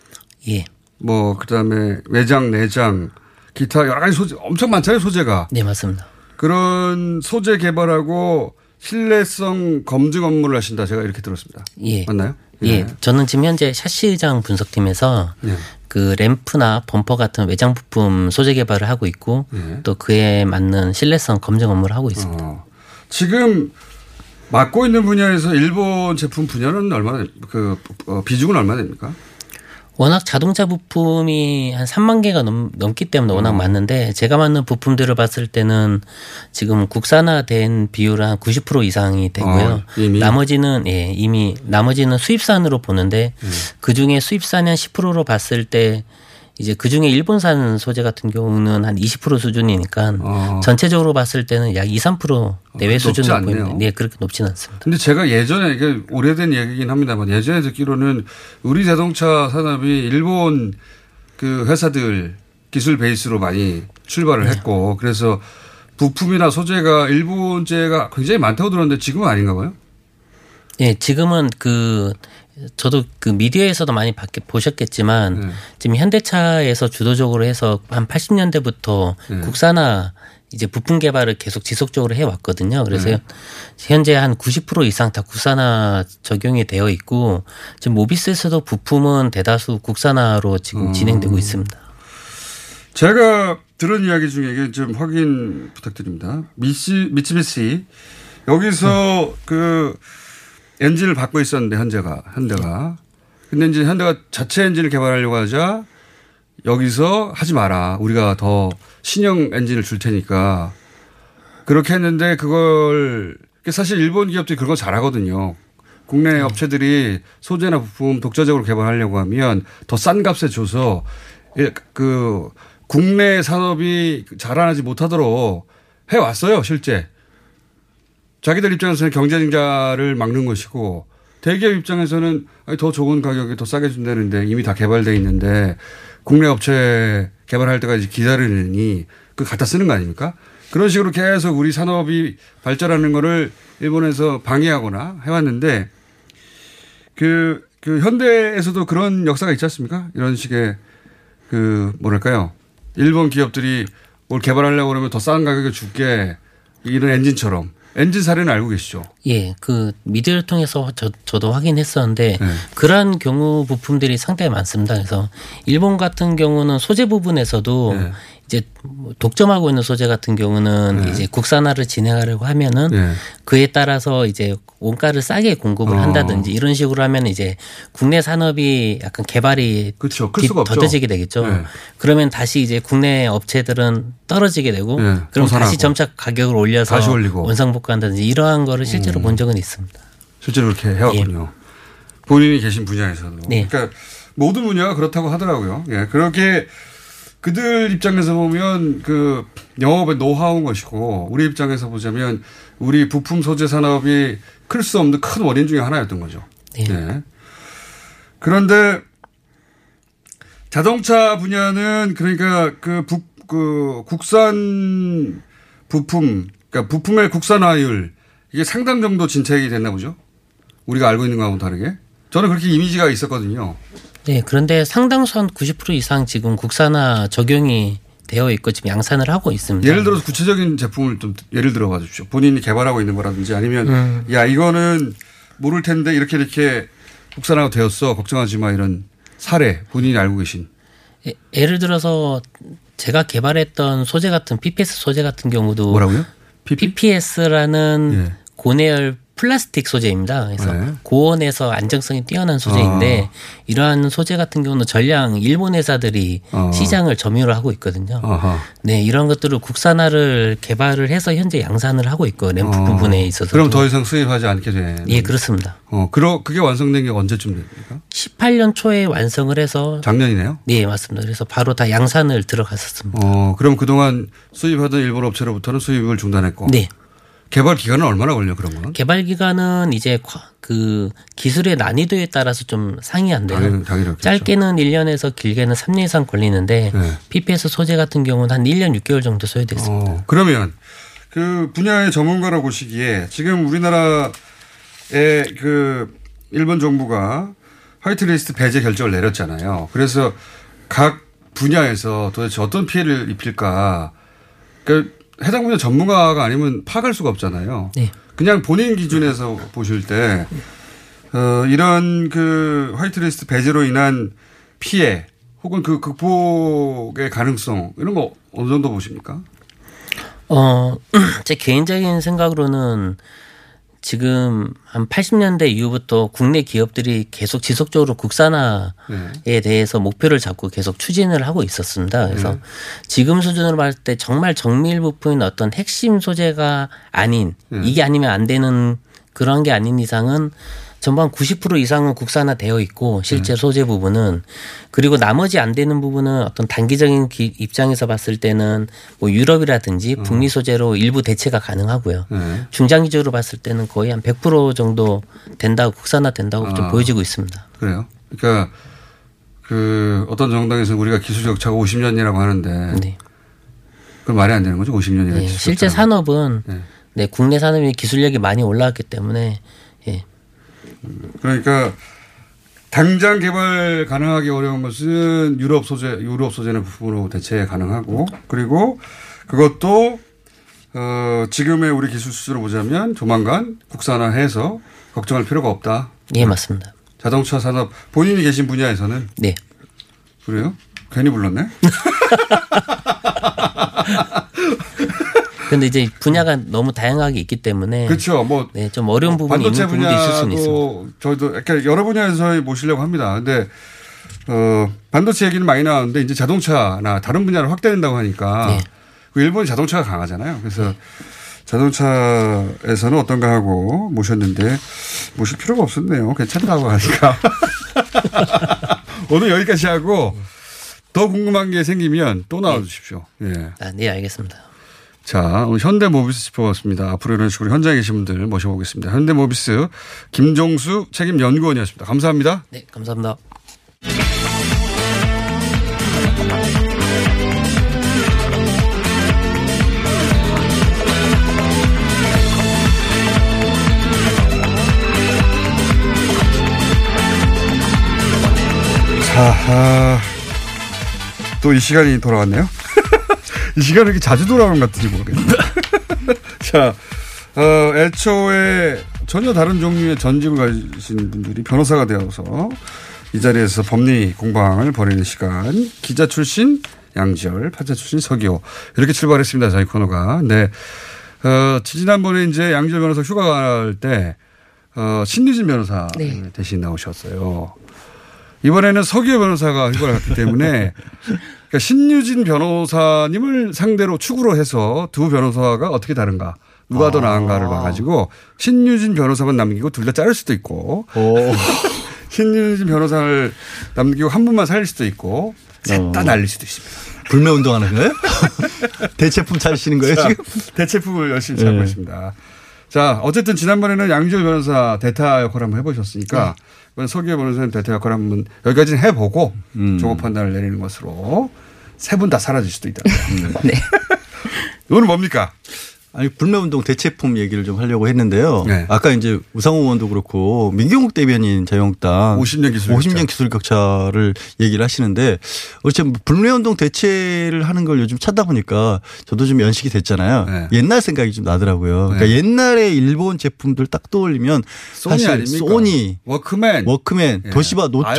예. 뭐, 그 다음에 외장, 내장, 기타 여러 가지 소재, 엄청 많잖아요, 소재가. 네, 맞습니다. 그런 소재 개발하고 신뢰성 검증 업무를 하신다. 제가 이렇게 들었습니다. 예. 맞나요? 예. 예. 저는 지금 현재 샤시 의장 분석팀에서 예. 그 램프나 범퍼 같은 외장 부품 소재 개발을 하고 있고 예. 또 그에 맞는 신뢰성 검증 업무를 하고 있습니다. 어. 지금 맡고 있는 분야에서 일본 제품 분야는 얼마나, 그, 어, 비중은 얼마나 됩니까? 워낙 자동차 부품이 한 삼만 개가 넘, 넘기 때문에 워낙 음. 많은데 제가 맡는 부품들을 봤을 때는 지금 국산화된 비율은 한 구십 퍼센트 이상이 되고요. 아, 이미? 나머지는 예, 이미 나머지는 수입산으로 보는데 음. 그중에 수입산이 한 십 퍼센트로 봤을 때 이제 그중에 일본산 소재 같은 경우는 한 이십 퍼센트 수준이니까 아. 전체적으로 봤을 때는 약 이, 삼 퍼센트 내외 아, 수준으로 보입니다. 네, 그렇게 높지는 않습니다. 근데 제가 예전에 이게 오래된 얘기긴 합니다만 예전에 듣기로는 우리 자동차 산업이 일본 그 회사들 기술 베이스로 많이 출발을 네. 했고 그래서 부품이나 소재가 일본제가 굉장히 많다고 들었는데 지금은 아닌가 봐요? 네, 지금은 그 저도 그 미디어에서도 많이 보셨겠지만 네. 지금 현대차에서 주도적으로 해서 한 팔십 년대부터 네. 국산화 이제 부품 개발을 계속 지속적으로 해왔거든요. 그래서 네. 현재 한 구십 퍼센트 이상 다 국산화 적용이 되어 있고 지금 모비스에서도 부품은 대다수 국산화로 지금 음. 진행되고 있습니다. 제가 들은 이야기 중에 이게 좀 확인 부탁드립니다. 미쓰, 미쓰비시 여기서 음. 그 엔진을 받고 있었는데 현대가 현대가 근데 이제 현대가 자체 엔진을 개발하려고 하자 여기서 하지 마라 우리가 더 신형 엔진을 줄 테니까 그렇게 했는데 그걸 사실 일본 기업들이 그걸 잘하거든요. 국내 네. 업체들이 소재나 부품 독자적으로 개발하려고 하면 더 싼 값에 줘서 그 국내 산업이 자라나지 못하도록 해왔어요 실제. 자기들 입장에서는 경쟁자를 막는 것이고 대기업 입장에서는 더 좋은 가격에 더 싸게 준다는데 이미 다 개발되어 있는데 국내 업체 개발할 때까지 기다리느니 그 갖다 쓰는 거 아닙니까? 그런 식으로 계속 우리 산업이 발전하는 거를 일본에서 방해하거나 해왔는데 그, 그 현대에서도 그런 역사가 있지 않습니까? 이런 식의 그 뭐랄까요? 일본 기업들이 뭘 개발하려고 그러면 더 싼 가격에 줄게 이런 엔진처럼. 엔진 사례는 알고 계시죠? 예, 그 미디어를 통해서 저, 저도 확인했었는데 네. 그러한 경우 부품들이 상당히 많습니다. 그래서 일본 같은 경우는 소재 부분에서도 네. 이제 독점하고 있는 소재 같은 경우는 네. 이제 국산화를 진행하려고 하면은 네. 그에 따라서 이제 원가를 싸게 공급을 어. 한다든지 이런 식으로 하면 이제 국내 산업이 약간 개발이 그렇죠. 딥, 더뎌지게 되겠죠. 네. 그러면 다시 이제 국내 업체들은 떨어지게 되고 네. 그럼 도산하고. 다시 점차 가격을 올려서 다시 올리고. 원상복구한다든지 이러한 거를 실제로 음. 본 적은 있습니다. 실제로 그렇게 해왔군요. 예. 본인이 계신 분야에서도. 네. 그러니까 모든 분야가 그렇다고 하더라고요. 예. 그렇게 그들 입장에서 보면 그 영업의 노하우인 것이고 우리 입장에서 보자면 우리 부품 소재 산업이 클 수 없는 큰 원인 중에 하나였던 거죠. 네. 네. 그런데 자동차 분야는 그러니까 그, 부, 그 국산 부품, 그러니까 부품의 국산화율 이게 상당 정도 진척이 됐나 보죠. 우리가 알고 있는 거하고는 다르게. 저는 그렇게 이미지가 있었거든요. 네, 그런데 상당수 한 구십 퍼센트 이상 지금 국산화 적용이 되어 있고 지금 양산을 하고 있습니다. 예를 들어서 구체적인 제품을 좀 예를 들어 봐 주십시오. 본인이 개발하고 있는 거라든지 아니면 음. 야 이거는 모를 텐데 이렇게 이렇게 국산화가 되었어 걱정하지 마 이런 사례 본인이 알고 계신. 예, 예를 들어서 제가 개발했던 소재 같은 피피에스 소재 같은 경우도 뭐라고요? 피피? 피피에스라는 예. 고내열 플라스틱 소재입니다. 그래서 네. 고온에서 안정성이 뛰어난 소재인데 어. 이러한 소재 같은 경우는 전량 일본 회사들이 어. 시장을 점유를 하고 있거든요. 어허. 네, 이런 것들을 국산화를 개발을 해서 현재 양산을 하고 있고 램프 어. 부분에 있어서 그럼 더 이상 수입하지 않게 되는. 예, 그렇습니다. 어, 그러 그게 완성된 게 언제쯤 됩니까? 십팔 년 초에 완성을 해서 작년이네요. 네, 맞습니다. 그래서 바로 다 양산을 들어갔었습니다. 어, 그럼 그동안 수입하던 일본 업체로부터는 수입을 중단했고. 네. 개발 기간은 얼마나 걸려 그런 거는? 개발 기간은 이제 그 기술의 난이도에 따라서 좀 상이한데요. 당연, 당연히 짧게는 일 년에서 길게는 삼 년 이상 걸리는데 네. 피피에스 소재 같은 경우는 한 일 년 육 개월 정도 소요됐습니다. 어, 그러면 그 분야의 전문가라고 보시기에 지금 우리나라의 그 일본 정부가 화이트리스트 배제 결정을 내렸잖아요. 그래서 각 분야에서 도대체 어떤 피해를 입힐까? 그러니까 해당 분야 전문가가 아니면 파악할 수가 없잖아요. 네. 그냥 본인 기준에서 보실 때 어, 이런 그 화이트리스트 배제로 인한 피해 혹은 그 극복의 가능성 이런 거 어느 정도 보십니까? 어, 제 개인적인 생각으로는 지금 한 팔십 년대 이후부터 국내 기업들이 계속 지속적으로 국산화에 네. 대해서 목표를 잡고 계속 추진을 하고 있었습니다. 그래서 네. 지금 수준으로 봤을 때 정말 정밀 부품인 어떤 핵심 소재가 아닌 네. 이게 아니면 안 되는 그런 게 아닌 이상은 전반 구십 퍼센트 이상은 국산화되어 있고 실제 네. 소재 부분은 그리고 나머지 안 되는 부분은 어떤 단기적인 기, 입장에서 봤을 때는 뭐 유럽이라든지 어. 북미 소재로 일부 대체가 가능하고요. 네. 중장기적으로 봤을 때는 거의 한 백 퍼센트 정도 된다고 국산화된다고 아. 좀 보여지고 있습니다. 그래요? 그러니까 그 어떤 정당에서 우리가 기술적 차가 오십 년이라고 하는데 네. 그건 말이 안 되는 거죠? 오십 년이라는 네. 기술적 실제 산업은 네. 네, 국내 산업이 기술력이 많이 올라왔기 때문에 예. 그러니까 당장 개발 가능하기 어려운 것은 유럽 소재, 유럽 소재는 부품으로 대체 가능하고 그리고 그것도 어, 지금의 우리 기술 수준으로 보자면 조만간 국산화해서 걱정할 필요가 없다. 예, 맞습니다. 자동차 산업 본인이 계신 분야에서는 네. 그래요? 괜히 불렀네. 근데 이제 분야가 너무 다양하게 있기 때문에 그렇죠. 뭐 네, 좀 어려운 부분이 있는 부분도 있을 수는 있습니다. 저희도 그러니까 여러 분야에서 모시려고 합니다. 근데 어, 반도체 얘기는 많이 나왔는데 이제 자동차나 다른 분야를 확대된다고 하니까 네. 일본이 자동차가 강하잖아요. 그래서 네. 자동차에서는 어떤가 하고 모셨는데 모실 필요가 없었네요. 괜찮다고 하니까 오늘 여기까지 하고 더 궁금한 게 생기면 또 나와주십시오. 네, 예. 아, 네 알겠습니다. 자, 오늘 현대 모비스 짚어봤습니다. 앞으로 이런 식으로 현장에 계신 분들 모셔보겠습니다. 현대 모비스 김종수 책임연구원이었습니다. 감사합니다. 네, 감사합니다. 자, 아, 또 이 시간이 돌아왔네요. 이 시간에 이렇게 자주 돌아오는 것 같은지 모르겠네요. 자, 어, 애초에 전혀 다른 종류의 전직을 가지신 분들이 변호사가 되어서 이 자리에서 법리 공방을 벌이는 시간, 기자 출신 양지열, 판사 출신 서기호 이렇게 출발했습니다. 저희 코너가. 네, 어, 지난번에 이제 양지열 변호사 휴가 갈 때 어, 신유진 변호사 네. 대신 나오셨어요. 이번에는 서기호 변호사가 휴가를 갔기 때문에. 그러니까 신유진 변호사님을 상대로 축으로 해서 두 변호사가 어떻게 다른가 누가 아. 더 나은가를 봐가지고 신유진 변호사만 남기고 둘 다 자를 수도 있고 신유진 변호사를 남기고 한 분만 살릴 수도 있고 셋 다 날릴 수도 있습니다. 불매운동하는 거예요? 대체품 찾으시는 거예요 자, 지금? 대체품을 열심히 찾고 네. 있습니다. 자, 어쨌든 지난번에는 양지열 변호사 대타 역할을 한번 해보셨으니까 네. 이번에 서기호 변호사님 대타 역할을 한번 여기까지는 해보고 음. 종업 판단을 내리는 것으로 세 분 다 사라질 수도 있다. 음. 네. 오늘 뭡니까? 아니 불매운동 대체품 얘기를 좀 하려고 했는데요. 네. 아까 이제 우상호 의원도 그렇고 민경욱 대변인 자유한국당 오십 년 기술 오십 년 기술 격차를 얘기를 하시는데 어쨌든 불매운동 대체를 하는 걸 요즘 찾다 보니까 저도 좀 연식이 됐잖아요. 네. 옛날 생각이 좀 나더라고요. 네. 그러니까 옛날에 일본 제품들 딱 떠올리면 소니 사실 아닙니까? 소니, 워크맨, 워크맨, 네. 도시바 노트북,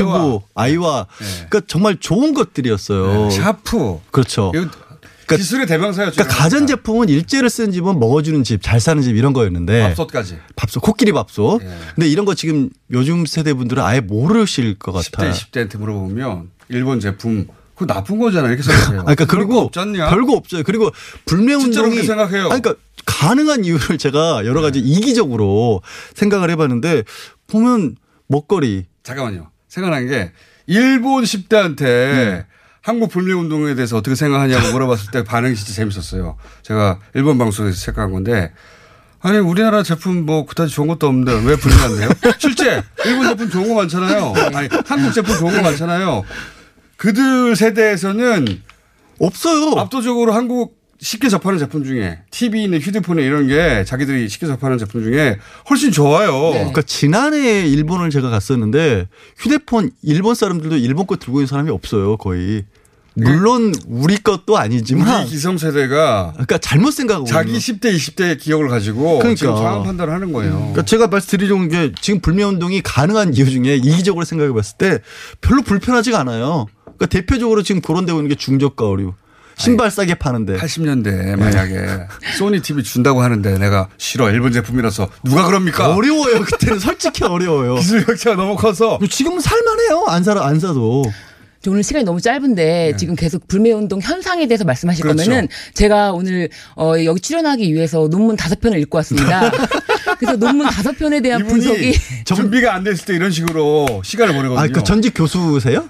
아이와, 아이와. 네. 그러니까 정말 좋은 것들이었어요. 네. 샤프, 그렇죠. 그러니까 기술의 대명사였죠. 그러니까 가전제품은 일제를 쓴 집은 먹어주는 집, 잘 사는 집 이런 거였는데. 밥솥까지. 밥솥. 코끼리 밥솥. 예. 근데 이런 거 지금 요즘 세대분들은 아예 모르실 것 같아요. 십 대, 이십 대한테 물어보면 일본 제품 그거 나쁜 거잖아요. 이렇게 생각해요. 그러니까 그리고 별거 없죠. 그리고 불매운동이. 생각해요. 그러니까 가능한 이유를 제가 여러 가지 예. 이기적으로 생각을 해봤는데 보면 먹거리. 잠깐만요. 생각난 게 일본 십 대한테 예. 한국 불매운동에 대해서 어떻게 생각하냐고 물어봤을 때 반응이 진짜 재밌었어요. 제가 일본 방송에서 체크한 건데 아니 우리나라 제품 뭐 그다지 좋은 것도 없는데 왜 불매한대요? 실제 일본 제품 좋은 거 많잖아요. 아니 한국 제품 좋은 거 많잖아요. 그들 세대에서는 없어요. 압도적으로 한국 쉽게 접하는 제품 중에 티비나 휴대폰에 이런 게 자기들이 쉽게 접하는 제품 중에 훨씬 좋아요. 네. 그러니까 지난해 일본을 제가 갔었는데 휴대폰 일본 사람들도 일본 거 들고 있는 사람이 없어요 거의. 물론 우리 것도 아니지만 우리 기성세대가 그러니까 잘못 생각하고 자기 십 대 이십 대의 기억을 가지고 그러니까. 지금 상황 판단을 하는 거예요. 그러니까 제가 말씀드리는 게 지금 불매운동이 가능한 이유 중에 이기적으로 생각해 봤을 때 별로 불편하지가 않아요. 그러니까 대표적으로 지금 거론되고 있는 게 중저가 의류. 신발 싸게 파는데. 팔십 년대 만약에 네. 소니 티비 준다고 하는데 내가 싫어. 일본 제품이라서 누가 그럽니까? 어려워요. 그때는 솔직히 어려워요. 기술 격차가 너무 커서. 지금은 살만해요. 안 사라, 안 사도. 오늘 시간이 너무 짧은데 네. 지금 계속 불매운동 현상에 대해서 말씀하실 그렇죠. 거면은 제가 오늘 어, 여기 출연하기 위해서 논문 다섯 편을 읽고 왔습니다. 그래서 논문 다섯 편에 대한 분석이 준비가 안 됐을 때 이런 식으로 시간을 보내거든요. 아, 그러니까 전직 교수세요?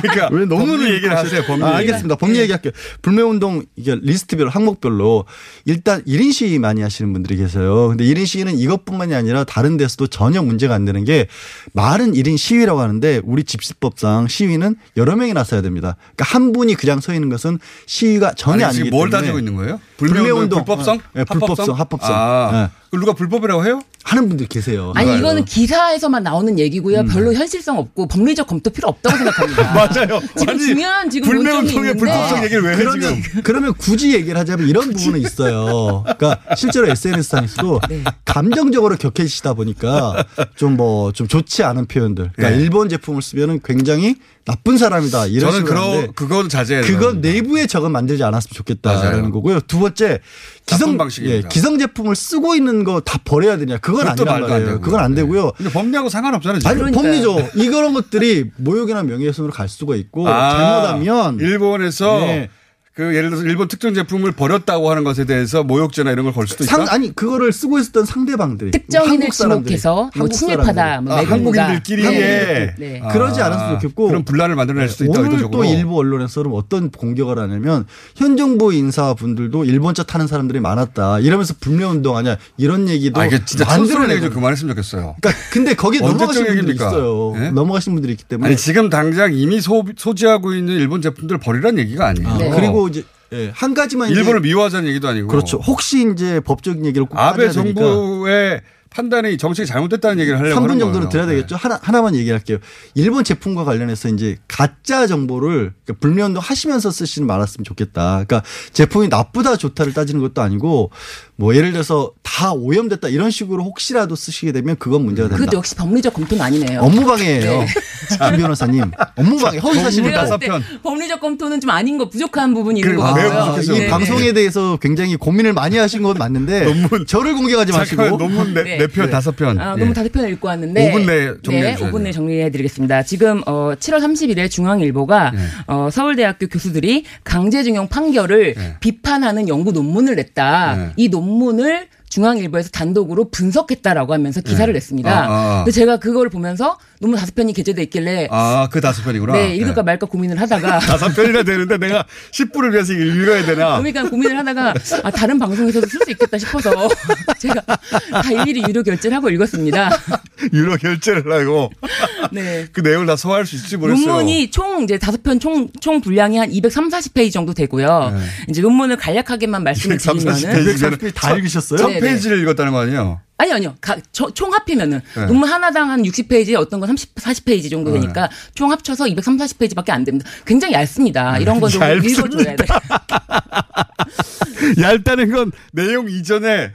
그러니까 왜 논문을 얘기를 하세요? 법리. 아, 알겠습니다. 법리 네. 얘기할게요. 불매운동 이게 리스트별로 항목별로 일단 일 인 시위 많이 하시는 분들이 계세요. 근데 일 인 시위는 이것뿐만이 아니라 다른 데서도 전혀 문제가 안 되는 게 말은 일 인 시위라고 하는데 우리 집시법상 시위는 여러 명이 나서야 됩니다. 그러니까 한 분이 그냥 서 있는 것은 시위가 전혀 아니, 아니기 때문에. 뭘 따지고 있는 거예요? 불매운동. 불매운동. 불법성? 네. 합법성? 불법성. 합법성. 아. 네. 누가 불법이라고 해요? 하는 분들 계세요. 아니 누가요? 이거는 기사에서만 나오는 얘기고요. 음. 별로 현실성 없고 법리적 검토 필요 없다고 생각합니다. 맞아요. 지금 아니, 중요한 지금 불매운동의 불법성 얘기를 왜 그러면, 해 지금. 그러면 굳이 얘기를 하자면 이런 부분은 있어요. 그러니까 실제로 에스엔에스상에서도 네. 감정적으로 격해지시다 보니까 좀 뭐 좀 좋지 않은 표현들. 그러니까 네. 일본 제품을 쓰면은 굉장히 나쁜 사람이다. 이런 저는 그런 그건 자제해요. 그건 내부에 적은 만들지 않았으면 좋겠다라는 맞아요. 거고요. 두 번째 기성 예, 기성 제품을 쓰고 있는 거 다 버려야 되냐? 그건 아니란 말이에요. 그건 안 되고요. 네. 근데 법리하고 상관없잖아요. 아니, 그러니까. 법리죠. 이런 것들이 모욕이나 명예훼손으로 갈 수가 있고 아, 잘못하면 일본에서. 네. 그 예를 들어서 일본 특정 제품을 버렸다고 하는 것에 대해서 모욕죄나 이런 걸 걸 수도 있다. 아니 그걸 쓰고 있었던 상대방들이 특정인을 지목해서 뭐 침입하다, 뭐 아, 한국인들끼리에 네. 그러지 않았으면 좋겠고 그런 분란을 만들어낼 수도 네. 있다. 오늘 또 일부 언론에서는 어떤 공격을 하냐면 현 정부 인사분들도 일본차 타는 사람들이 많았다. 이러면서 불매운동하냐 이런 얘기도 아, 이게 진짜 만들어내는 얘기 좀 그만했으면 좋겠어요. 그러니까 근데 거기에 넘어가신 분들이 있어요. 네? 넘어가신 분들이 있기 때문에 아니, 지금 당장 이미 소, 소지하고 있는 일본 제품들 버리란 얘기가 아니에요. 아, 네. 그리고 이제 예, 한 가지만 일본을 미워하자는 얘기도 아니고 그렇죠. 혹시 이제 법적인 얘기를 꼭 아베 정부의 판단이 정책이 잘못됐다는 얘기를 하려고 삼 분 정도는 드려야 되겠죠. 네. 하나 하나만 얘기할게요. 일본 제품과 관련해서 이제 가짜 정보를 그러니까 불매운동 하시면서 쓰시는 말았으면 좋겠다. 그러니까 제품이 나쁘다 좋다를 따지는 것도 아니고 뭐 예를 들어서 다 오염됐다 이런 식으로 혹시라도 쓰시게 되면 그건 문제가 된다. 그것도 역시 법리적 검토는 아니네요. 업무방해예요. 네. 김 변호사님. 업무방해. 허위사실을 다사편. 법리적 검토는 좀 아닌 거 부족한 부분이 있는 거 같아요. 이 네네. 방송에 대해서 굉장히 고민을 많이 하신 건 맞는데 논문. 저를 공격하지 마시고. 논문 네. 네 편, 다섯 편. 아, 논문 다섯 편 읽고 왔는데. 오 분 내에 정리해 주세요. 네, 오 분 내에 정리해드리겠습니다. 지금 어, 칠월 삼십일에 중앙일보가 네. 어, 서울대학교 교수들이 강제징용 판결을 네. 비판하는 연구 논문을 냈다. 네. 이 논문을 중앙일보에서 단독으로 분석했다라고 하면서 기사를 네. 냈습니다. 아, 아. 근데 제가 그걸 보면서 너무 다섯 편이 게재돼 있길래 아, 그 다섯 편이구나. 네, 읽을까 네. 말까 고민을 하다가 다섯 편이나 되는데 내가 십 분을 위해서 읽어야 되나? 그러니까 고민을 하다가 아, 다른 방송에서도 쓸 수 있겠다 싶어서 제가 다 일일이 유료 결제를 하고 읽었습니다. 유료 결제를 하고 네. 그 내용을 다 소화할 수 있을지 모르겠어요. 논문이 총 이제 다섯 편 총 총 분량이 한 이백삼십 페이지 정도 되고요. 네. 이제 논문을 간략하게만 말씀을 드리면은 이백삼십 페이지 다 읽으셨어요? 첫 페이지를 읽었다는 거 아니에요? 아니, 아니요. 가, 저, 총 합이면은. 네. 논문 하나당 한 육십 페이지에 어떤 건 삼십, 사십 페이지 정도 되니까 네. 총 합쳐서 이백삼십, 사십 페이지밖에 안 됩니다. 굉장히 얇습니다. 이런 거 좀 읽어줘야 돼. 얇다는 건 내용 이전에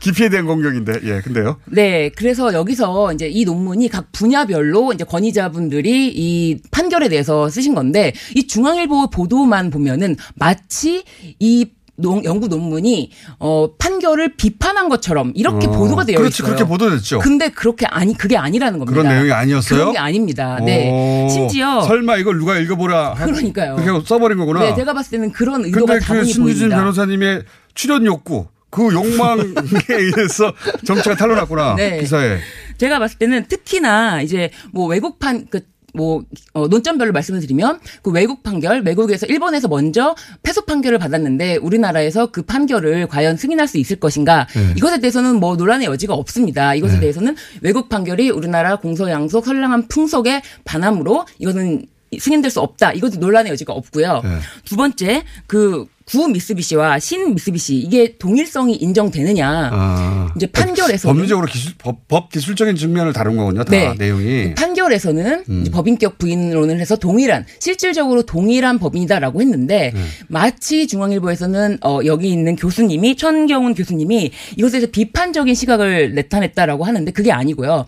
깊이에 대한 공격인데, 예, 근데요. 네, 그래서 여기서 이제 이 논문이 각 분야별로 이제 권위자분들이 이 판결에 대해서 쓰신 건데, 이 중앙일보 보도만 보면은 마치 이 논, 연구 논문이 어, 판결을 비판한 것처럼 이렇게 어, 보도가 되어 그렇지, 있어요. 그렇지, 그렇게 보도됐죠. 근데 그렇게 아니 그게 아니라는 겁니다. 그런 내용이 아니었어요? 그런 게 아닙니다. 오, 네, 심지어 설마 이걸 누가 읽어보라. 그러니까요. 그렇게 써버린 거구나. 네, 제가 봤을 때는 그런 의도가 다분히 그 보입니다. 근데 신유진 변호사님의 출연 욕구. 그 욕망에 의해서 정치가 탄로났구나. 네. 기사에. 제가 봤을 때는 특히나 이제 뭐 외국판 그 뭐 어, 논점별로 말씀을 드리면 그 외국 판결, 외국에서 일본에서 먼저 패소 판결을 받았는데 우리나라에서 그 판결을 과연 승인할 수 있을 것인가? 네. 이것에 대해서는 뭐 논란의 여지가 없습니다. 이것에 네. 대해서는 외국 판결이 우리나라 공서양속 선량한 풍속에 반함으로 이거는 승인될 수 없다. 이것도 논란의 여지가 없고요. 네. 두 번째 그 구 미쓰비시와 신 미쓰비시 이게 동일성이 인정되느냐. 아, 이제 판결에서 법률적으로 기술, 법, 법 기술적인 측면을 다룬 거군요. 다 네. 내용이. 판결에서는 음. 법인격 부인론을 해서 동일한 실질적으로 동일한 법인이다라고 했는데 음. 마치 중앙일보에서는 어, 여기 있는 교수님이 천경훈 교수님이 이것에 대해서 비판적인 시각을 나타냈다라고 하는데 그게 아니고요.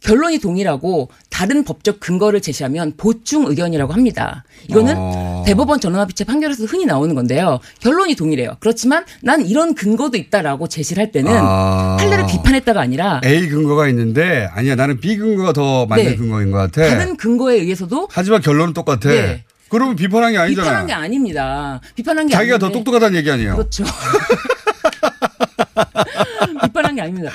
결론이 동일하고 다른 법적 근거를 제시하면 보충 의견이라고 합니다. 이거는 어. 대법원 전원합의체 판결에서 흔히 나오는 건데요. 결론이 동일해요. 그렇지만 난 이런 근거도 있다라고 제시를 할 때는 아. 판례를 비판했다가 아니라 A 근거가 있는데 아니야 나는 B 근거가 더 맞는 네. 근거인 것 같아. 다른 근거에 의해서도 하지만 결론은 똑같아. 네. 그러면 비판한 게 아니잖아요. 비판한 게 아닙니다. 비판한 게 자기가 아닌데. 더 똑똑하다는 얘기 아니에요. 그렇죠. 비판한 게 아닙니다.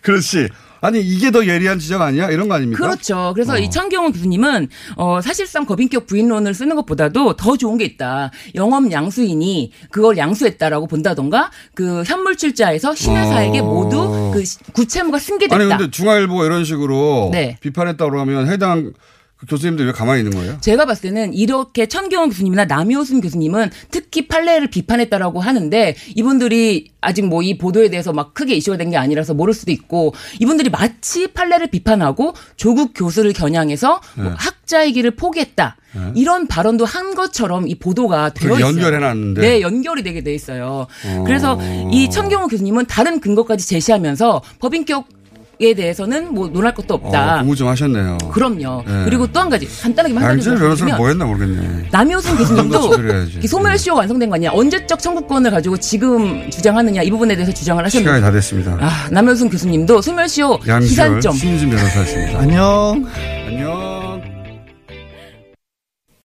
그렇지. 아니 이게 더 예리한 지적 아니야? 이런 거 아닙니까? 그렇죠. 그래서 어. 이 천경훈 교수님은 어, 사실상 법인격 부인론을 쓰는 것보다도 더 좋은 게 있다. 영업 양수인이 그걸 양수했다라고 본다던가 그 현물출자에서 신회사에게 어. 모두 그 구채무가 승계됐다. 아니 근데 중앙일보가 이런 식으로 네. 비판했다고 하면 해당 교수님들 왜 가만히 있는 거예요? 제가 봤을 때는 이렇게 천경훈 교수님이나 남효순 교수님은 특히 판례를 비판했다라고 하는데 이분들이 아직 뭐 이 보도에 대해서 막 크게 이슈가 된 게 아니라서 모를 수도 있고 이분들이 마치 판례를 비판하고 조국 교수를 겨냥해서 네. 뭐 학자이기를 포기했다. 네. 이런 발언도 한 것처럼 이 보도가 되어 있어요. 연결해놨는데. 네. 연결이 되게 돼 있어요. 어. 그래서 이 천경훈 교수님은 다른 근거까지 제시하면서 법인격 에 대해서는 뭐 논할 것도 없다. 어, 공부 좀 하셨네요. 그럼요. 네. 그리고 또 한 가지 간단하게 한 가지 변호사는 뭐 했나 모르겠네. 남효승 교수님도 소멸시효 완성된 거 아니야. 언제적 청구권을 가지고 지금 주장하느냐 이 부분에 대해서 주장을 하셨는데 시간이 다 됐습니다. 아, 남효승 교수님도 소멸시효 기산점. 신유진 변호사였습니다. 안녕. 안녕.